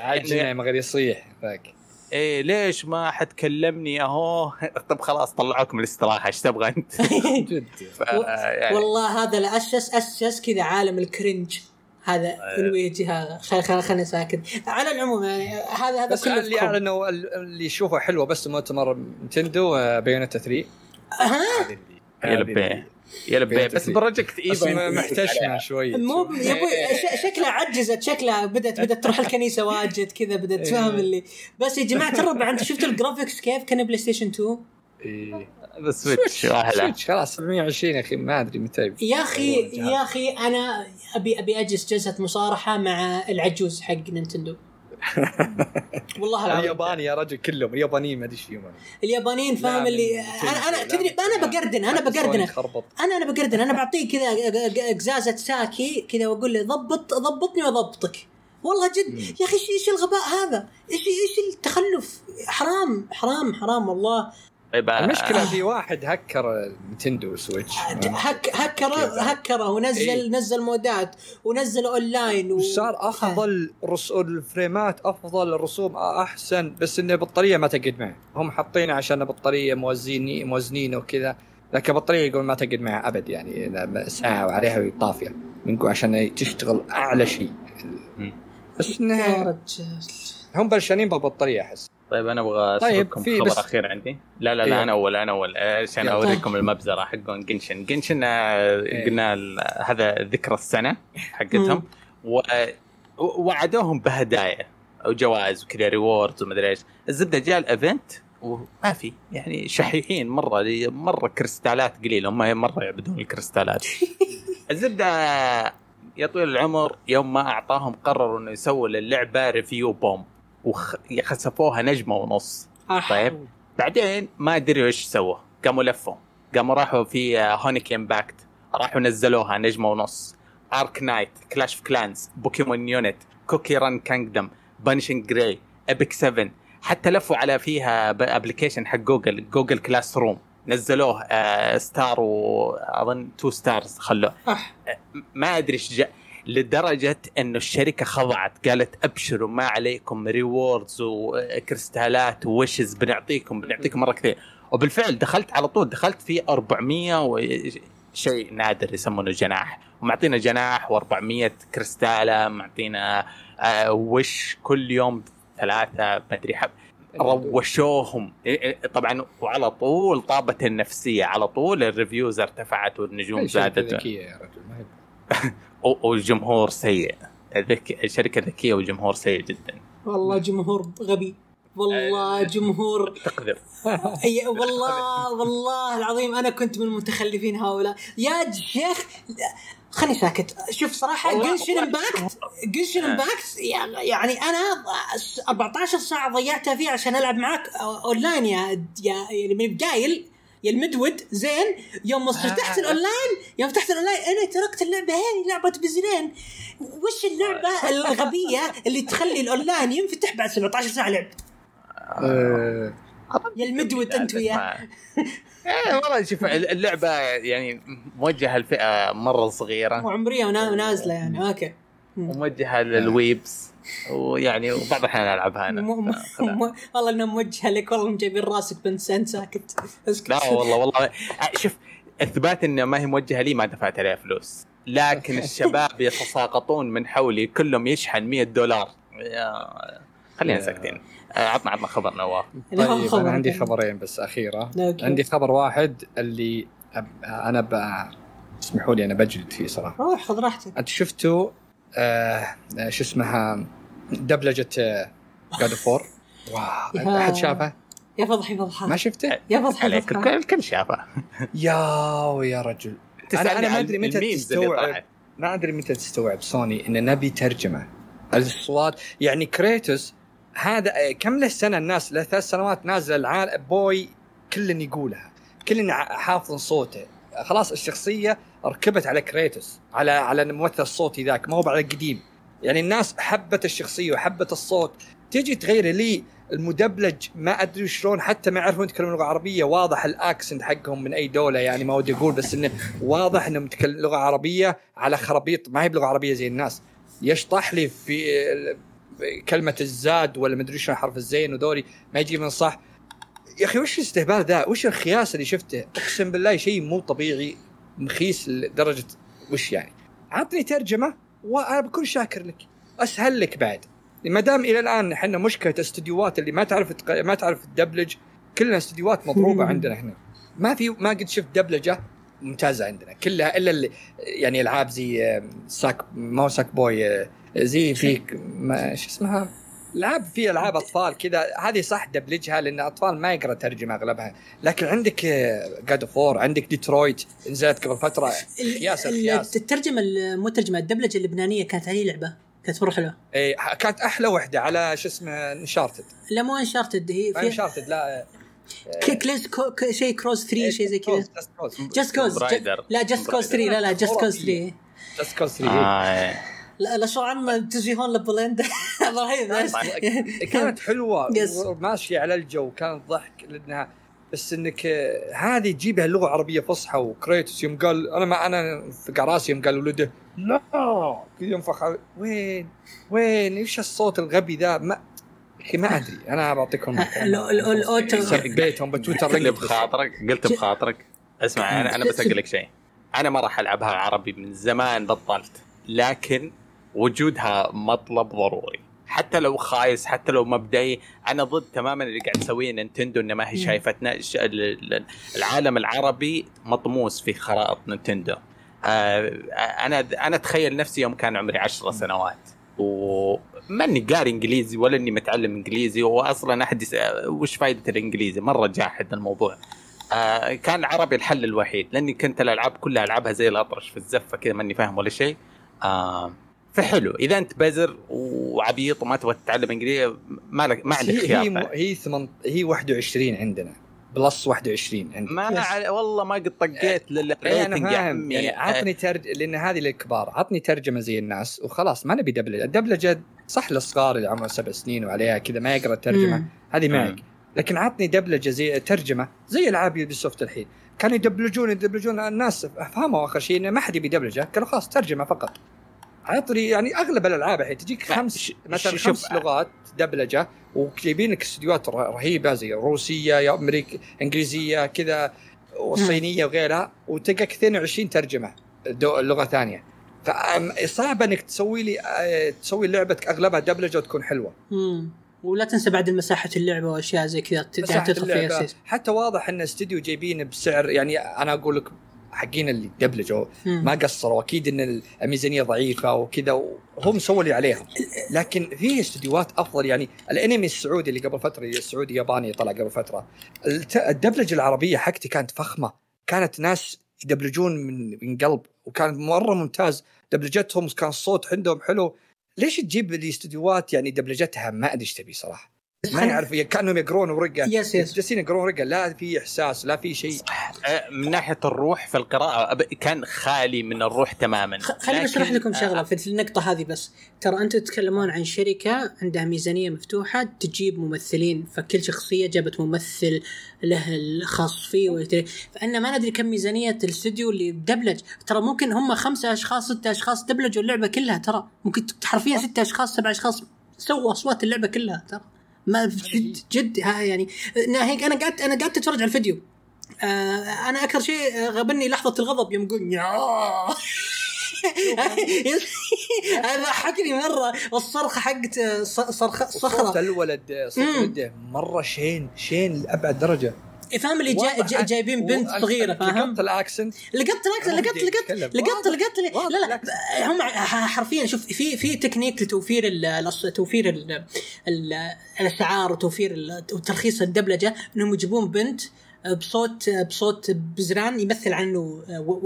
عاجبني ما غير يصيح فاك إيه ليش ما حد كلمني أهو. طب خلاص طلعوكم الاستراحة إيش تبغى أنت. والله هذا لأسس كذا عالم الكرنج هذا الويجي هذا خلني ساكت. على العموم هذا كله اللي أعلنوا اللي يشوفه حلوة بس مؤتمر نينتندو بيونتا 3 يلبي بس بروجكت ايفن محتشمه شويه مو يا ابوي شكلها عجزت شكلها بدت تروح الكنيسه واجد كذا بدت تفهم اللي بس يا جماعه الربع. انت شفتوا الجرافيكس كيف كان بلاي ستيشن 2 بس سويتش خلاص 120 يا اخي ما ادري متى يا اخي انا ابي اجلس جلسه مصارحه مع العجوز حق نينتندو والله الياباني يا رجل كلهم اليابانيين ما ادري ايش فيهم اليابانيين فاهم اللي انا تدري انا بقردن بعطيه كذا قزازه ساكي كذا واقول له ضبطني واضبطك والله جد يا اخي. ايش الغباء هذا ايش التخلف حرام والله. المشكله في واحد هكر نينتندو سويتش هكره ونزل مودات ونزل اونلاين وصار افضل الفريمات افضل الرسوم احسن، بس انه بطاريه ما تقعد معه. هم حاطينه عشان بطاريه موزنينه وكذا، لكن بطاريه يقول ما تقعد معه ابد يعني ساعه وعليها ويطافيه منكم عشان تشتغل اعلى شيء، بس يا رجال هم برشانين بالبطاريه احس. طيب أنا أبغى أسألكم خبر أخير عندي. لا أنا أول عشان أوريكم المبزرة حقهم جنشن قلنا هذا ذكرى السنة حقتهم ووعدوهم بهدايا أو جوائز وكذا ريوردز ومدري إيش. الزبدة جاء الأفنت وما في يعني شحيحين مرة كريستالات قليل، هم مرة يعبدون الكريستالات. الزبدة يا طويل العمر يوم ما أعطاهم قرروا إنه يسووا للعبة ريفيو بوم وخسفوها نجمة ونص. طيب بعدين ما أدري إيش سووا، قاموا لفوا راحوا في هونيك إمباكت راحوا نزلوها نجمة ونص. ارك نايت، كلاش اوف كلانز، بوكيمون يونت، كوكي ران كينجدم، بانشنج جراي، ابيك 7، حتى لفوا على فيها ابلكيشن حق جوجل، جوجل كلاس روم، نزلوه ستار واظن 2 ستارز خلوه. ما ادري ايش لدرجة انه الشركة خضعت، قالت ابشروا ما عليكم ريوردز وكريستالات ووشز، بنعطيكم مرة كثير. وبالفعل دخلت على طول، دخلت في 400 وشيء نادر يسمونه جناح، ومعطينا جناح و400 كريستالة، معطينا وش كل يوم 3 مدري حب، روشوهم طبعا. وعلى طول طابت النفسية، على طول الريفيوز ارتفعت والنجوم زادت. ذكية يا رجل، ما هي والجمهور سيء. شركة ذكية والجمهور سيء جدا. والله جمهور غبي، والله جمهور تقذف. والله العظيم انا كنت من المتخلفين هؤلاء يا شيخ. خلني ساكت. شوف صراحه جنشن امباكت يعني انا 14 ساعه ضيعتها فيه عشان العب معاك اونلاين يا من قايل يا المدود زين. يوم فتحت الاونلاين انا تركت اللعبه هذه، لعبه بزرين. وش اللعبه الغبيه اللي تخلي الاونلاين ينفتح بعد 17 ساعه لعب؟ يا المدود انت وياه. والله شوف اللعبه يعني موجهه لفئه مره صغيره وعمريه ونازله يعني اوكي، وموجهه للويبس، ويعني وبعض الأحيان ألعبها أنا. والله إنه موجهة لك، والله مجيبين راسك بنت سنت ساكت. لا والله شوف، إثبات إنه ما هي موجهة لي ما دفعت عليها فلوس، لكن الشباب يتساقطون من حولي كلهم يشحن $100. خلينا ساكتين، عطنا خبر نواف. طيب أنا عندي خبرين بس أخيرة. عندي خبر واحد اللي أنا اسمحوا لي أنا بجلد فيه صراحة. روح خذ راحتك. أنت شفتوا شو اسمها دبلجة God of War؟ واو، أحد شافها؟ يا فضحي فضحة. ما شفته؟ يا فضحي فضحة. الكل شافها. يا رجل، أنا ما أدري متى تستوعب، سوني إن نبي ترجمة الأصوات. يعني كريتوس هذا كم له سنة، الناس له 3 سنوات نازل العالم بوي، كلن يقولها، كلن حافظ صوته خلاص. الشخصية ركبت على كريتوس، على الممثل الصوتي ذاك، ما هو على القديم. يعني الناس حبت الشخصية وحبت الصوت. تيجي تغير لي المدبلج، ما أدري شلون، حتى ما يعرفون يتكلمون لغة عربية. واضح الأكسنت حقهم من أي دولة، يعني ما ودي أقول، بس إنه واضح إنهم يتكلمون لغة عربية على خرابيط، ما هي بلغة عربية زي الناس. يشطح لي في كلمة الزاد ولا ما أدري شلون حرف الزين ودوري ما يجي من صح. يا أخي وش الاستهبال ذا؟ وش الخياس اللي شفته؟ أقسم بالله شيء مو طبيعي، مخيس لدرجة وش يعني. عطني ترجمة وأنا بكون شاكر لك، أسهل لك بعد. ما دام إلى الآن إحنا مشكلة استديوات اللي ما تعرف الدبلج، كلنا استديوات مضروبة عندنا هنا. ما قد شفت دبلجة ممتازة عندنا كلها، إلا اللي يعني ألعاب زي ساك بوي، زي فيك ما شو اسمها، ألعاب أطفال كذا، هذه صح دبلجها لأن أطفال ما يقرأ ترجمة أغلبها. لكن عندك God of War، عندك ديترويت نزلت قبل فترة، خياس. الترجمة المترجمة الدبلجة اللبنانية كانت عليه لعبة، كانت مرة حلوة. إيه كانت أحلى واحدة على شو اسمه انشارتد. لا مو انشارتد، هي في انشارتد لا كليز شيء كروز 3 شيء زي كذا. جاست كوز 3. لا شو عم تجي هون لبولندا رهيب. كانت حلوة ماشية على الجو، كانت ضحك لأنها بس إنك هذه تجيبها لغة عربية فصحى. وكريتوس يوم قال أنا في قراسي، يوم قال ولده لا كل يوم فخر، وين إيش الصوت الغبي ذا؟ ما أدري. أنا بعطيكم الأوتو بيتهم بتويتر. قلت بخاطرك اسمع، أنا بس أقول لك شيء، أنا ما راح ألعبها عربي من زمان، بطلت، لكن وجودها مطلب ضروري، حتى لو خايس، حتى لو مبدئي. أنا ضد تماماً اللي قاعد تسويه نينتندو، إن ما هي شايفتنا. العالم العربي مطموس في خرائط نينتندو. أنا أتخيل نفسي يوم كان عمري 10 سنوات وماني قاري إنجليزي ولا إني متعلم إنجليزي، وأصلاً أحد وش فايدة الإنجليزي، مرة جاحد الموضوع. كان عربي الحل الوحيد، لأني كنت الألعاب كلها ألعبها زي الأطرش في الزفة كذا، ماني فاهم ولا شيء. فحلو إذا أنت بزر وعبيط وما تبغى تتعلم إنجليزي، ما عليك خيار. هي 21 عندنا بلس 21 عندي. ما والله ما قد طقيت للريتنج يا عمي يعني. عطني ترجمة لأن هذه الكبار، عطني ترجمة زي الناس وخلاص، ما نبي دبلجة. الدبلجة صح للصغار اللي عمره 7 سنين وعليها كذا ما يقرأ الترجمة هذه معك، لكن عطني دبلجة زي ترجمة زي العاب يوبيسوفت الحين كانوا يدبلجون الناس أفهموا آخر شيء إنه ما حد يبي دبلجة، كانوا خلاص ترجمة فقط. عطري يعني أغلب الألعاب الحين تجيك خمس لغات دبلجة، وكتبين لك استديوهات رهيبة زي روسية يا أمريكا إنجليزية كذا والصينية وغيرها، وتلقى 22 ترجمة لغة ثانية. فصعب إنك تسوي لعبتك أغلبها دبلجة وتكون حلوة. ولا تنسى بعد مساحة اللعبة وأشياء زي كذا تدفع. حتى واضح إن استديو جايبين بسعر، يعني أنا أقول لك حقين اللي دبلجوا ما قصروا، اكيد ان الميزانيه ضعيفه وكذا وهم سووا اللي عليهم، لكن في استديوهات افضل. يعني الانمي السعودي اللي قبل فتره، السعودي ياباني طلع قبل فتره، الدبلجه العربيه حقتي كانت فخمه، كانت ناس يدبلجون من قلب وكانت مره ممتاز دبلجتهم، كان الصوت عندهم حلو. ليش تجيب لي استديوهات يعني دبلجتها ما ادري ايش تبي صراحه، ما نعرف كانهم يقرون ورقه، جالسين يقرون ورقه، لا في احساس لا في شيء. من ناحيه الروح في القراءه كان خالي من الروح تماما. خليني اشرح لكم شغله في النقطه هذه بس. ترى انتم تتكلمون عن شركه عندها ميزانيه مفتوحه تجيب ممثلين، فكل شخصيه جابت ممثل له الخاص فيه، فانا ما ندري كم ميزانيه الاستوديو اللي دبلج. ترى ممكن هم 5 أشخاص 6 أشخاص دبلجوا اللعبه كلها، ترى ممكن حرفيا 6 أشخاص 7 أشخاص سووا اصوات اللعبه كلها. ترى ما جد ها يعني هيك. انا قعدت اتفرج على الفيديو. انا اكثر شيء غبني لحظه الغضب يوم يقول هذا حكني مره، والصرخه حقت صخره الولد صوت مره شين لابعد درجه. فاهم اللي جايبين بنت صغيره، فاهم لقطت لا هم حرفيا. شوف في تكنيك لتوفير الاسعار وتوفير وترخيص الدبلجه، انهم يجيبون بنت بصوت بزران يمثل عنه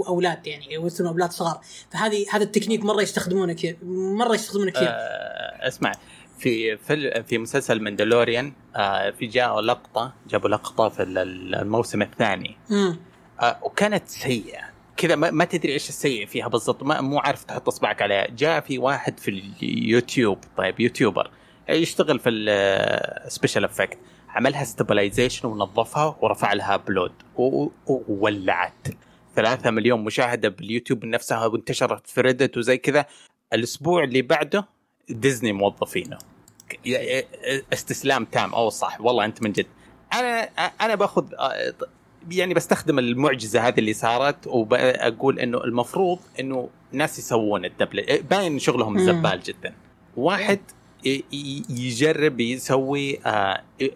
اولاد، يعني يمثلون اولاد صغار. فهذه هذا التكنيك مره يستخدمونه كثير. اسمع في مسلسل ماندلوريان في جابوا لقطة في الموسم الثاني وكانت سيئة كذا، ما تدري إيش السيئة فيها بالضبط، مو عارف تحط إصبعك عليها. جاء في واحد في اليوتيوب، طيب يوتيوبر يشتغل في السبيشال افكت، عملها ستابلايزيشن ونظفها ورفع لها أبلود وولعت 3 مليون مشاهدة باليوتيوب نفسها، وانتشرت في ريدت وزي كذا. الأسبوع اللي بعده ديزني موظفينه استسلام تام. أو صح والله أنت من جد. أنا بأخذ يعني بستخدم المعجزة هذه اللي صارت، وبقول إنه المفروض إنه ناس يسوون الدبلجة، باين شغلهم زبال جدا. واحد يجرب يسوي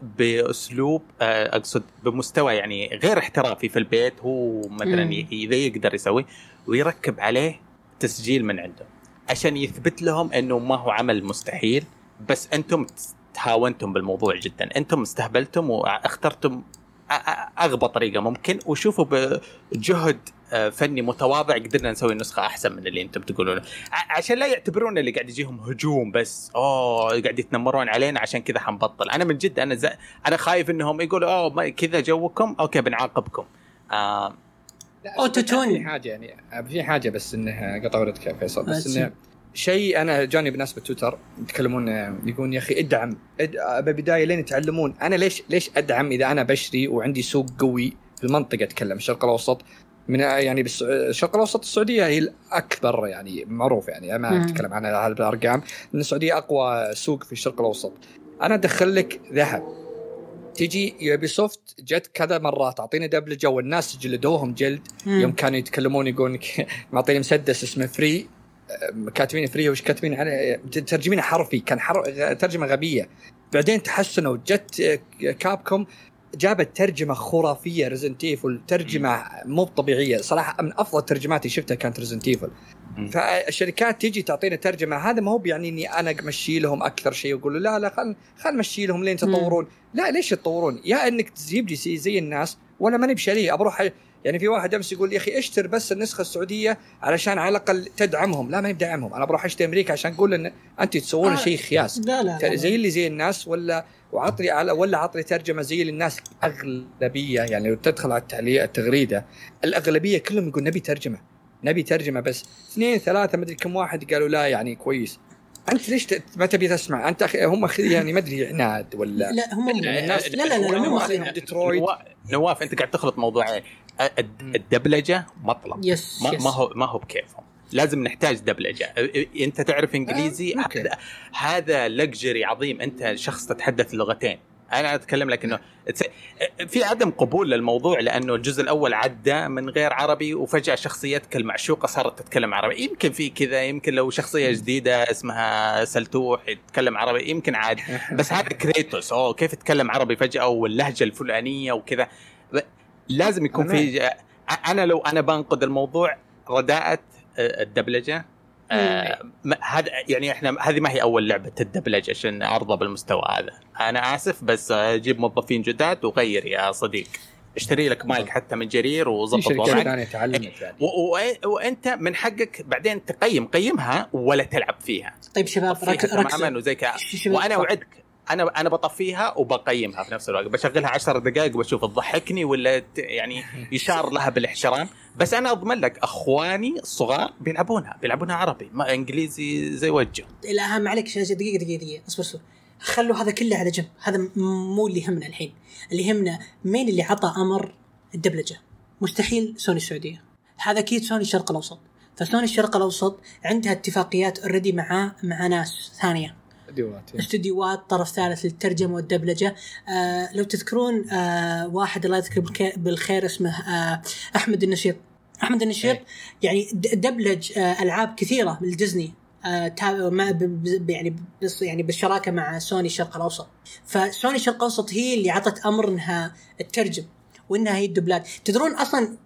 بأسلوب، أقصد بمستوى يعني غير احترافي في البيت، هو مثلا إذا يقدر يسوي ويركب عليه تسجيل من عنده عشان يثبت لهم أنه ما هو عمل مستحيل، بس أنتم تهاونتم بالموضوع جدا، أنتم استهبلتم واخترتم أغبى طريقة ممكن، وشوفوا بجهد فني متواضع قدرنا نسوي نسخة أحسن من اللي أنتم تقولونه، عشان لا يعتبرون اللي قاعد يجيهم هجوم بس قاعد يتنمرون علينا عشان كذا حنبطل. أنا من جد أنا خايف أنهم يقولوا كذا جوكم، أوكي بنعاقبكم. أوتوتون حاجة يعني في حاجة، بس إنها قطورت كيف فيصل، بس إنه شيء أنا جاني بناس بالتويتر يتكلمون يقولون يا أخي ادعم بداية لين يتعلمون. أنا ليش أدعم إذا أنا بشري وعندي سوق قوي في المنطقة، أتكلم الشرق الأوسط، من يعني الشرق الأوسط السعودية هي الأكبر يعني معروف، يعني ما أتكلم عن هالأرقام، إن السعودية أقوى سوق في الشرق الأوسط. أنا أدخل لك ذهب، تجي يوبيسوفت جت كذا مرات تعطينا دبلجة والناس جلدوهم جلد. يوم كانوا يتكلمون يقولون معطيني مسدس اسمه فري، كاتبين فري وش كاتبين عليه، ترجمينه حرفي، كان ترجمة غبية. بعدين تحسنوا، جت كابكوم جابت ترجمة خرافية ريزنت ايفل، ترجمة مو طبيعية صراحة، من أفضل ترجماتي شفتها كانت ريزنت ايفل. فالشركات تيجي تعطينا ترجمة، هذا ما هو يعني إني أنا مشي لهم أكثر شيء وأقول لا خل مشي لهم لين تطورون. لا ليش تطورون؟ يا إنك تجيب لي زي الناس ولا ماني بشري، أبروح يعني في واحد امس يقول يا اخي اشتر بس النسخه السعوديه علشان على الاقل تدعمهم. لا ما يدعمهم، انا بروح اشتري امريكا عشان اقول ان انت تسوون شيء خياس. لا لا زي اللي زي الناس، ولا وعطري على ولا عطري ترجمه زي للناس اغلبيه. يعني لو تدخل على التعليق التغريده الاغلبيه كلهم يقول نبي ترجمه بس 2-3 ما ادري كم واحد قالوا لا يعني كويس. أنت ليش ما تبي تسمع؟ أنت هم يعني ما أدري عناد ولا لا هم الناس لا ديترويت. نواف أنت قاعد تخلط موضوعين. الدبلجة مطلب يس ما هو بكيفهم، لازم نحتاج دبلجة. أنت تعرف إنجليزي هذا لكجري عظيم، أنت شخص تتحدث لغتين. أنا أتكلم لك إنه في عدم قبول للموضوع لأنه الجزء الأول عدى من غير عربي وفجأة شخصيتك المعشوقة صارت تتكلم عربي. يمكن في كذا، يمكن لو شخصية جديدة اسمها سلتوح يتكلم عربي يمكن عاد، بس هذا كريتوس أو كيف يتكلم عربي فجأة واللهجة الفلانية وكذا. لازم يكون في، أنا لو أنا بنقد الموضوع رداءة الدبلجة. هذا يعني احنا هذه ما هي اول لعبه الدبلج عشان عرضه بالمستوى هذا. انا اسف بس جيب موظفين جداد وغير يا صديق، اشتري لك مايك حتى من جرير وظبط وضعك. وانت من حقك بعدين قيمها ولا تلعب فيها. طيب شباب ركزوا، وانا اوعدك انا بطفيها وبقيمها في نفس الوقت، بشغلها 10 دقائق وبشوف تضحكني ولا يعني يشار لها بالاحترام. بس انا اضمن لك اخواني الصغار بيلعبونها عربي ما انجليزي زي وجه. لا اهم عليك شيء، دقيقه اصبر، خلوا هذا كله على جنب، هذا مو اللي يهمنا الحين. اللي يهمنا مين اللي عطى امر الدبلجه. مستحيل سوني السعوديه، هذا اكيد سوني الشرق الاوسط. فسوني الشرق الاوسط عندها اتفاقيات اوريدي مع ناس ثانيه، استديوات طرف ثالث للترجمة والدبلجة. لو تذكرون واحد الله يذكر بالخير اسمه أحمد النشيط يعني دبلج ألعاب كثيرة من ديزني يعني بالشراكة مع سوني الشرق الأوسط. فسوني الشرق الأوسط هي اللي عطت أمر إنها الترجم وإنها هي الدبلات. تدرون أصلاً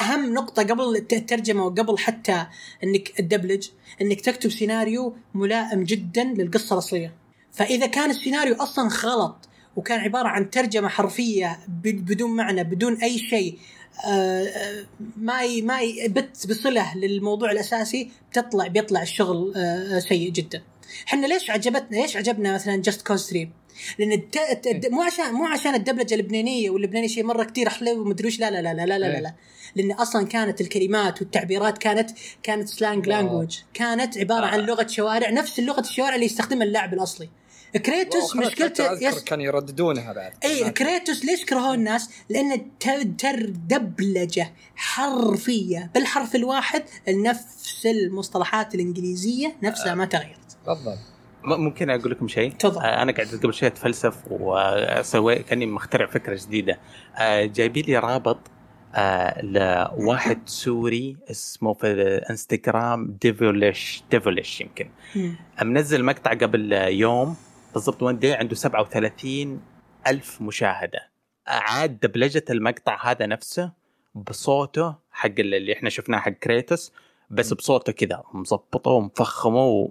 أهم نقطة قبل الترجمة وقبل حتى أنك الدبلج أنك تكتب سيناريو ملائم جدا للقصة الأصلية. فإذا كان السيناريو أصلا غلط وكان عبارة عن ترجمة حرفية بدون معنى بدون أي شيء ما بصله للموضوع الأساسي، بيطلع الشغل سيء جدا. حنا ليش عجبنا مثلا Just Cause 3؟ لأن مو عشان الدبلجة اللبنانية واللبناني شيء مرة كتير حلو ومدروش. لا لا لا لا لا لا, لا. لأن أصلاً كانت الكلمات والتعبيرات كانت سلانج لانجوج، كانت عبارة عن لغة شوارع، نفس اللغة الشوارع اللي يستخدمها اللاعب الأصلي. كريتوس مشكلته كانوا يرددونها بعد. أي كريتوس ليش كرهوه الناس؟ لأن دبلجة حرفية بالحرف الواحد، نفس المصطلحات الإنجليزية نفسها ما تغيرت. بالضبط. ممكن أقول لكم شيء؟ أنا قاعد قبل شوي أتفلسف وأسوي كأني مخترع فكرة جديدة. جايبي لي رابط لواحد سوري اسمه في الانستغرام ديفوليش يمكن منزل مقطع قبل يوم بالضبط وان دي، عنده 37,000 مشاهدة. عاد دبلجة المقطع هذا نفسه بصوته حق اللي احنا شفناه حق كريتوس، بس بصوته كذا مزبطه ومفخمه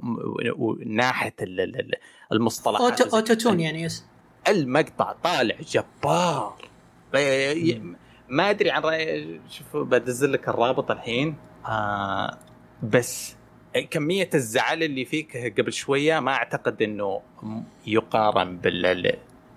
وناحية المصطلحات اوتوتون يعني يس. المقطع طالع جبار. ما أدري عن رأي، شوف بدزل لك الرابط الحين. بس كمية الزعل اللي فيك قبل شوية ما أعتقد إنه يقارن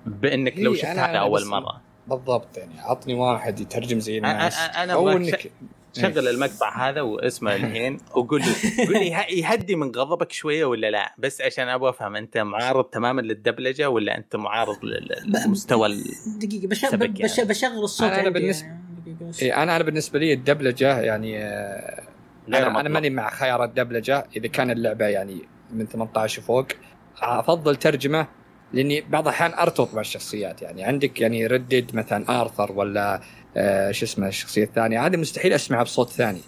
بإنك لو شفتها أول مرة. بالضبط يعني عطني واحد يترجم زي الناس. أو إنك شغل المقطع هذا واسمه الحين وقول لي يهدي من غضبك شوية ولا لا، بس عشان أبغى أفهم أنت معارض تماما للدبلجة ولا أنت معارض للمستوى. دقيقة بشغل الصوت. أنا بالنسبة لي الدبلجة يعني أنا ماني مع خيار الدبلجة إذا كان اللعبة يعني من 18 فوق. أفضل ترجمة لأني بعض الأحيان أرتبط مع الشخصيات. يعني عندك يعني ردد مثلا آرثر ولا شو اسمه الشخصية الثانية، هذه مستحيل أسمعها بصوت ثاني.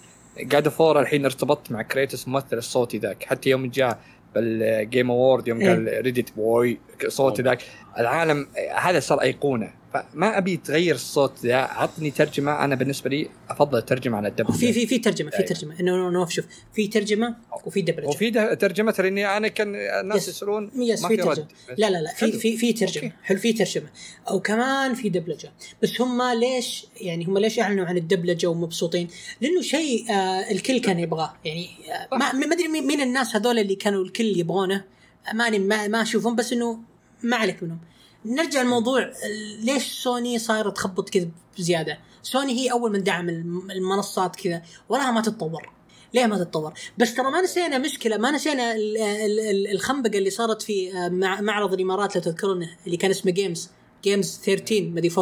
قاعد فور الحين ارتبطت مع كريتوس ممثل الصوتي ذاك، حتى يوم جاء بالجيم أورد يوم قال ريديت بوي صوتي ذاك العالم هذا صار أيقونة. فما ابي تغير الصوت ده، عطني ترجمه. انا بالنسبه لي افضل الترجمه عن الدبلجه. في ترجمه داية. في ترجمه انه شوف في ترجمه وفي دبلجه وفي ترجمه، لاني انا كان الناس يسالون ما في رد. لا في ترجمه حلو، في ترجمه او كمان في دبلجه. بس هم ليش يعني هم ليش اعلنوا عن الدبلجه ومبسوطين؟ لانه شيء الكل كان يبغاه. يعني ما ادري مين الناس هذول اللي كانوا الكل يبغونه، ماني ما اشوفهم، بس انه ما عليك منهم. نرجع الموضوع، ليش سوني صايره تخبط كذا بزياده؟ سوني هي اول من دعم المنصات كذا وراها ما تتطور. ليه ما تتطور؟ بس ترى ما نسينا مشكله، ما نسينا الخنبقه اللي صارت في معرض الامارات لو تذكرونه، اللي كان اسمه جيمز 13 مدي 14،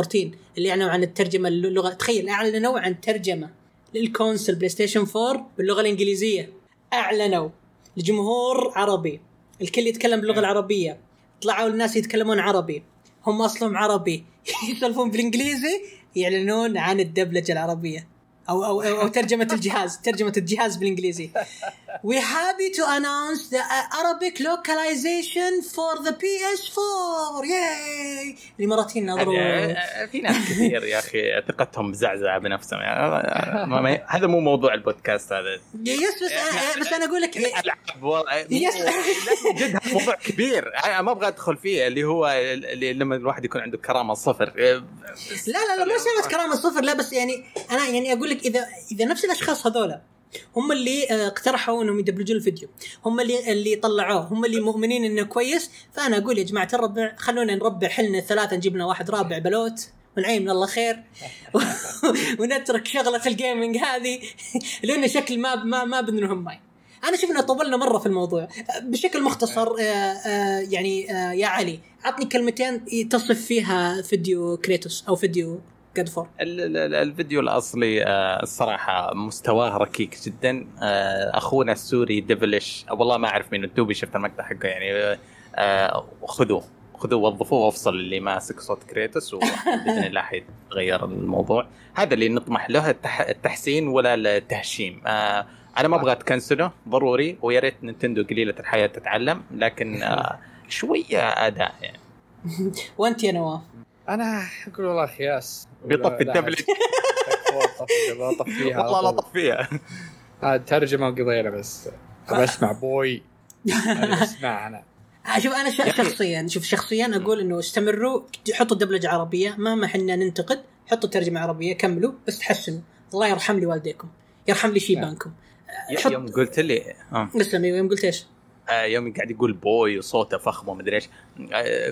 اللي اعلنوا عن الترجمه اللغه. تخيل، اعلنوا عن ترجمه للكونسل بلاي ستيشن 4 باللغه الانجليزيه، اعلنوا لجمهور عربي، الكل يتكلم باللغه العربيه، طلعوا الناس يتكلمون عربي، هم أصلهم عربي يسولفون بالإنجليزي، يعلنون عن الدبلجة العربية أو ترجمة الجهاز، ترجمة الجهاز بالإنجليزي. We happy to announce the Arabic localization for the PS4. Yay! الإماراتيين نظروا في ناس كثير يا أخي ثقتهم زعزعة بنفسهم. يعني هذا مو موضوع البودكاست هذا. بس أنا أقول لك جد موضوع كبير ما أبغى أدخل فيه، اللي هو اللي لما الواحد يكون عنده كرامة صفر. لا مو سالفة كرامة صفر، لا بس يعني أنا يعني أقول لك إذا نفس الأشخاص هذولا هم اللي اقترحوا انهم يدبلجوا الفيديو، هم اللي طلعوه، هم اللي مؤمنين انه كويس، فانا اقول يا جماعه الربع خلونا نربع حلنا ثلاثه، نجيب لنا واحد رابع بلوت ونعين من الله خير ونترك شغله الجيمنج هذه لانه شكل ما بدنهم ماي. انا شوف انه طولنا مره في الموضوع. بشكل مختصر يعني يا علي عطني كلمتين تصف فيها فيديو كريتوس او فيديو قدفور. الفيديو الأصلي الصراحة مستواه ركيك جدا. أخونا السوري ديفلش، والله ما أعرف مين التوبي، شفت المقطع حقه يعني. خذوه وظفوه، وافصل اللي ماسك صوت كريتوس وبإذن الله حيتغير الموضوع. هذا اللي نطمح له، التحسين ولا التهشيم. أنا ما أبغى أتكنسله ضروري، ويا ريت نينتندو قليلة الحياة تتعلم، لكن شوية أداء يعني. وأنت يا نواف؟ أنا أقول والله خياس بيطفي الدبلج والله لا طفيها، ترجمة وقضية. بس اسمع بوي، اسمع. أنا شوف، أنا شخصيا أقول إنه استمروا، حطوا دبلجة عربية، مهما حنا ننتقد حطوا ترجمة عربية، كملوا بس تحسنوا. الله يرحم لي والديكم، يرحم لي شيبانكم. يوم قلت لي اسمع، يوم قلت إيش؟ يوم قاعد يقول بوي وصوته فخم ومدري ايش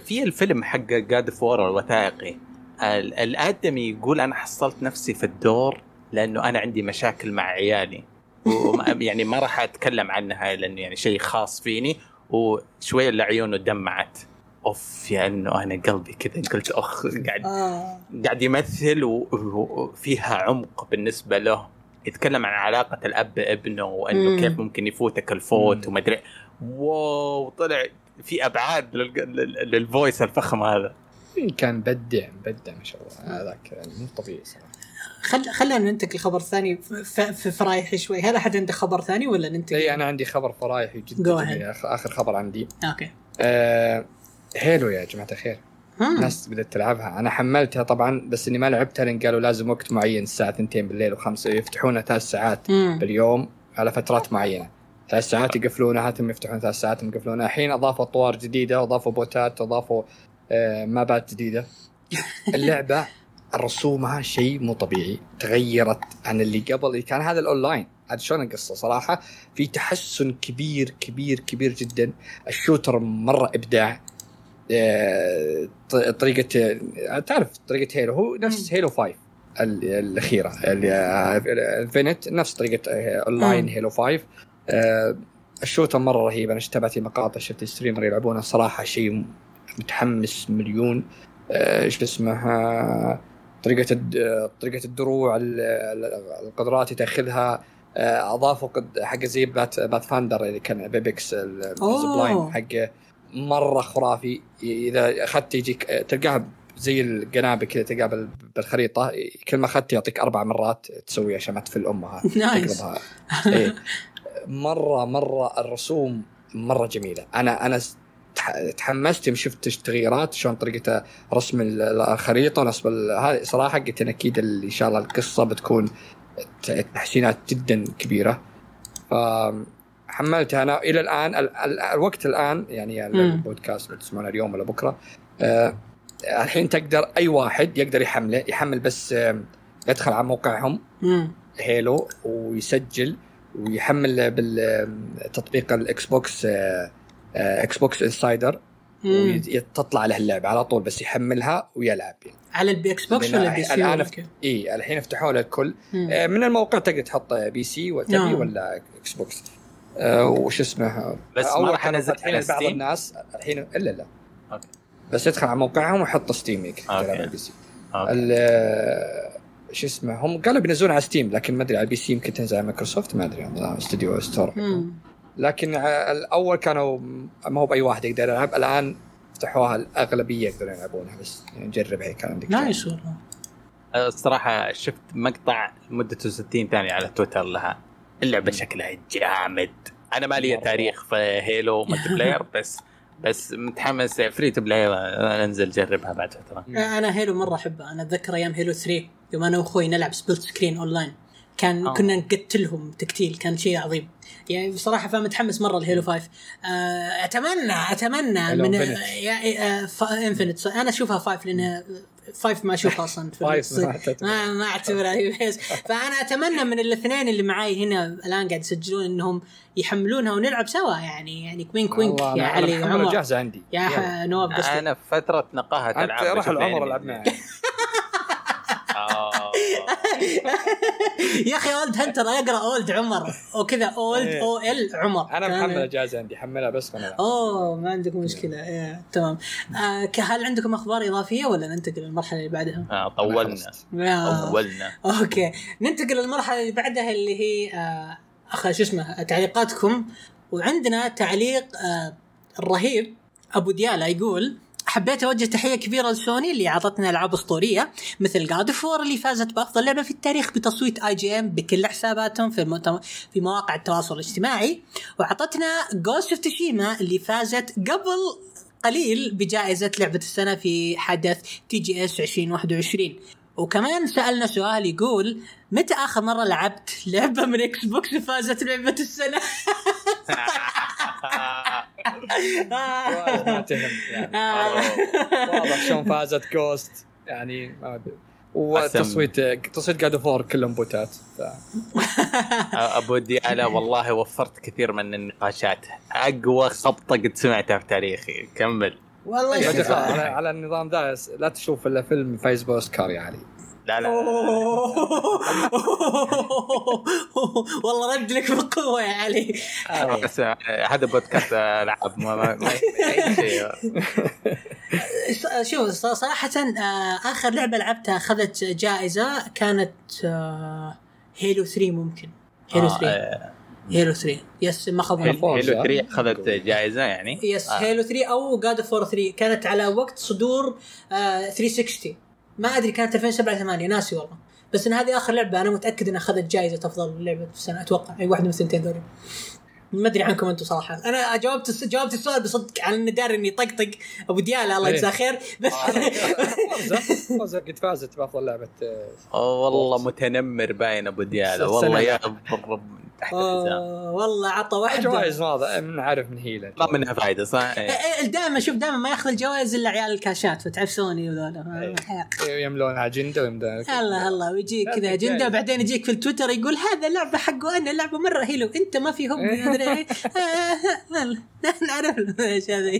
في الفيلم حق جاد فور الوثائقي، الادمي يقول انا حصلت نفسي في الدور لانه انا عندي مشاكل مع عيالي يعني ما راح اتكلم عنها لانه يعني شيء خاص فيني، وشويه اللي عيونه دمعت اوف، يعني انا قلبي كذا قلت اخ قاعد يمثل وفيها عمق بالنسبه له، يتكلم عن علاقه الاب بابنه وانه كيف ممكن يفوتك الفوت وما ادري. واو، طلع في أبعاد للفويس الفخم هذا. كان بدع ما شاء الله، هذاك مو طبيعي صراحة. خلينا ننتقل الخبر الثاني في فرايحي شوي. هل أحد عنده خبر ثاني ولا ننتقل؟ إيه، أنا عندي خبر فرايحي جدا. آخر خبر عندي أوكي. هيلو يا جماعة الخير، الناس بدأت تلعبها. أنا حملتها طبعا بس إني ما لعبتها، لأن قالوا لازم وقت معين، الساعة 2 بالليل و5 يفتحونها 3 ساعات باليوم على فترات معينة، 3 ساعات يقفلونها ثم يفتحون 3 ساعات يقفلونها. الحين أضافوا طوار جديدة، أضافوا بوتات، أضافوا مابات جديدة. اللعبة رسومها شيء مو طبيعي، تغيرت عن اللي قبل، اللي كان هذا الأونلاين. عاد شلون القصة صراحة؟ في تحسن كبير كبير كبير جدا. الشوتر مرة إبداع. طريقة تعرف طريقة هيلو، هو نفس هيلو 5 الأخيرة الفينت، نفس طريقة أونلاين هيلو 5. الشوطة مرة رهيبة. أنا اشتبعت مقاطع، شفت الستريمر يلعبونها صراحة، شيء متحمس مليون. إيش اسمها طريقة الدروع، القدرات يتأخذها. أضافوا حاجة زي باتفاندر اللي كان بيبكس الزبلاين حاجة مرة خرافي. إذا أخذت يجيك تلقاها زي القنابل كذا، تقابل بالخريطة، كل ما أخذت يعطيك 4 مرات تسوي عشان ما تفل أمها. نايس. مرة الرسوم مرة جميلة. أنا تحمست وشفت التغييرات شلون طريقة رسم الخريطة ورسم هذا صراحة قلت أنا أكيد إن شاء الله القصة بتكون تحسينات جدا كبيرة. فحملتها أنا إلى الآن الوقت الآن يعني البودكاست بتسمعونه اليوم ولا بكرة الحين تقدر أي واحد يقدر يحمل بس يدخل على موقعهم هيلو ويسجل ويحمل بالتطبيق الإكس بوكس اكس بوكس انسايدر ويتطلع له اللعبه على طول بس يحملها ويلعب على البي اكس بوكس ولا بي سي الان اي الحين افتحوا له الكل من الموقع تقدر تحط بي سي وتبي ولا اكس بوكس وش اسمها بس ما راح انزل على بعض الناس الحين الا لا اوكي بس يدخل على موقعهم ويحط ستيم هيك على البي سي شو اسمه هم قالوا بينزلون على ستيم لكن ما ادري على البي سي يمكن تنزل على مايكروسوفت ما ادري والله استوديو ستور لكن الأول كانوا ما هو بأي واحد يقدر يلعب الآن فتحوها الأغلبية يقدرون يلعبونها بس نجرب هيك عندك نايس والله الصراحة شفت مقطع مدته 60 ثانية على تويتر لها اللعبة شكلها جامد أنا ما لي تاريخ في هيلو مالتي بلاير بس متحمس فري تو بلاي انزل جربها بعد فترة أنا هيلو مرة أحبها أنا أتذكر أيام هيلو 3 يوم أنا وأخوي نلعب سبلت سكرين أونلاين كان كنا نقتلهم تكتيل كان شيء عظيم يعني بصراحة فأنا متحمس مرة لهيلو 5 أتمنى من إنفينيت أنا أشوفها 5 لأنها 5 ما أشوفها أصلا ما أعتبرها فأنا أتمنى من الاثنين اللي معاي هنا الآن قاعد يسجلون إنهم يحملونها ونلعب سوا يعني كوينك يا علي عمر جاهزة عندي يا نواب أنا فترة نقاهة ألعاب راح العمر ألعب معي يا أخي أولد هنتر أقرأ أولد عمر وكذا أولد أو إل عمر أنا محملة جاهزة عندي حملها بس أنا أوه ما عندكم مشكلة تمام هل عندكم أخبار إضافية ولا ننتقل للمرحلة اللي بعدها طولنا أوكي ننتقل للمرحلة اللي بعدها اللي هي أخي شو اسمه تعليقاتكم وعندنا تعليق الرهيب أبو ديالا يقول حبيت أوجه تحية كبيرة لسوني اللي عطتنا ألعاب أسطورية مثل God of War اللي فازت بأفضل لعبة في التاريخ بتصويت IGN بكل حساباتهم في مواقع التواصل الاجتماعي وعطتنا Ghost of Tsushima اللي فازت قبل قليل بجائزة لعبة السنة في حدث TGS 2021 وكمان سألنا سؤال يقول متى آخر مرة لعبت لعبة من إكس بوكس فازت لعبة السنة؟ ما تهم واضح شلون فازت كوست يعني وتصويت قاعد فور كلهم بوتات أبو ديالا والله وفرت كثير من النقاشات أقوى خبطة قد سمعتها في تاريخي كمل والله على النظام ذا لا تشوف إلا فيلم فايز بأوسكار يا علي لا والله رد لك بقوة يا علي هذا بودكاست لعب ما شوف صراحة آخر لعبة لعبتها أخذت جائزة كانت هيلو 3 ممكن هيلو 3 يس ما خذنا هيلو 3 اخذت جائزة يعني يس هيلو 3 او God of War 3 كانت على وقت صدور 360 ما أدري كانت 2007-2008 ناسي والله بس إن هذه آخر لعبة أنا متأكد إن أخذت جائزة أفضل لعبة في السنة أتوقع أي واحدة من الثنتين دوري ما أدري عنكم أنتم صراحة أنا جاوبت السؤال بصدق على إني داري إني طقطق أبو ديالا الله يجزاه خير بس فوزة قد فازت بأفضل لعبة والله متنمر باين أبو ديالا والله يا رب والله عطى واحد جوائز واضح من عارف من هيلة ما منها فائدة صح دائما شوف دائما ما ياخذ الجوائز إلا عيال الكاشات وتعفسوني وذولا يملون أجندة ويمدون الله ويجيك كذا أجندة وبعدين يجيك في التويتر يقول هذا لعبة حقه أنا لعبة مرة هيلو أنت ما في هم أدري نعرف إيش هذا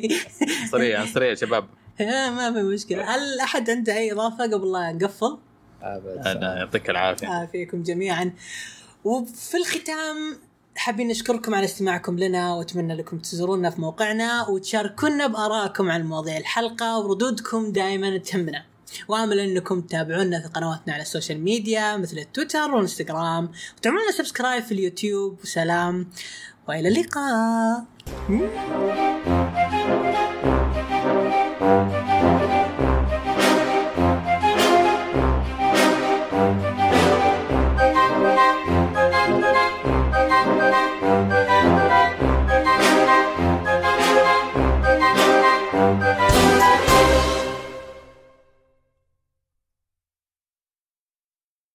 صريع شباب ما في مشكلة هل أحد عنده أي إضافة قبل لا نقفل أنا يعطيك العافية عافيكم جميعا وفي الختام حابين نشكركم على استماعكم لنا واتمنى لكم تزورونا في موقعنا وتشاركونا بآراءكم عن مواضيع الحلقة وردودكم دائما تهمنا وامل انكم تتابعونا في قنواتنا على السوشيال ميديا مثل التويتر والانستغرام وتعملونا سبسكرايب في اليوتيوب وسلام وإلى اللقاء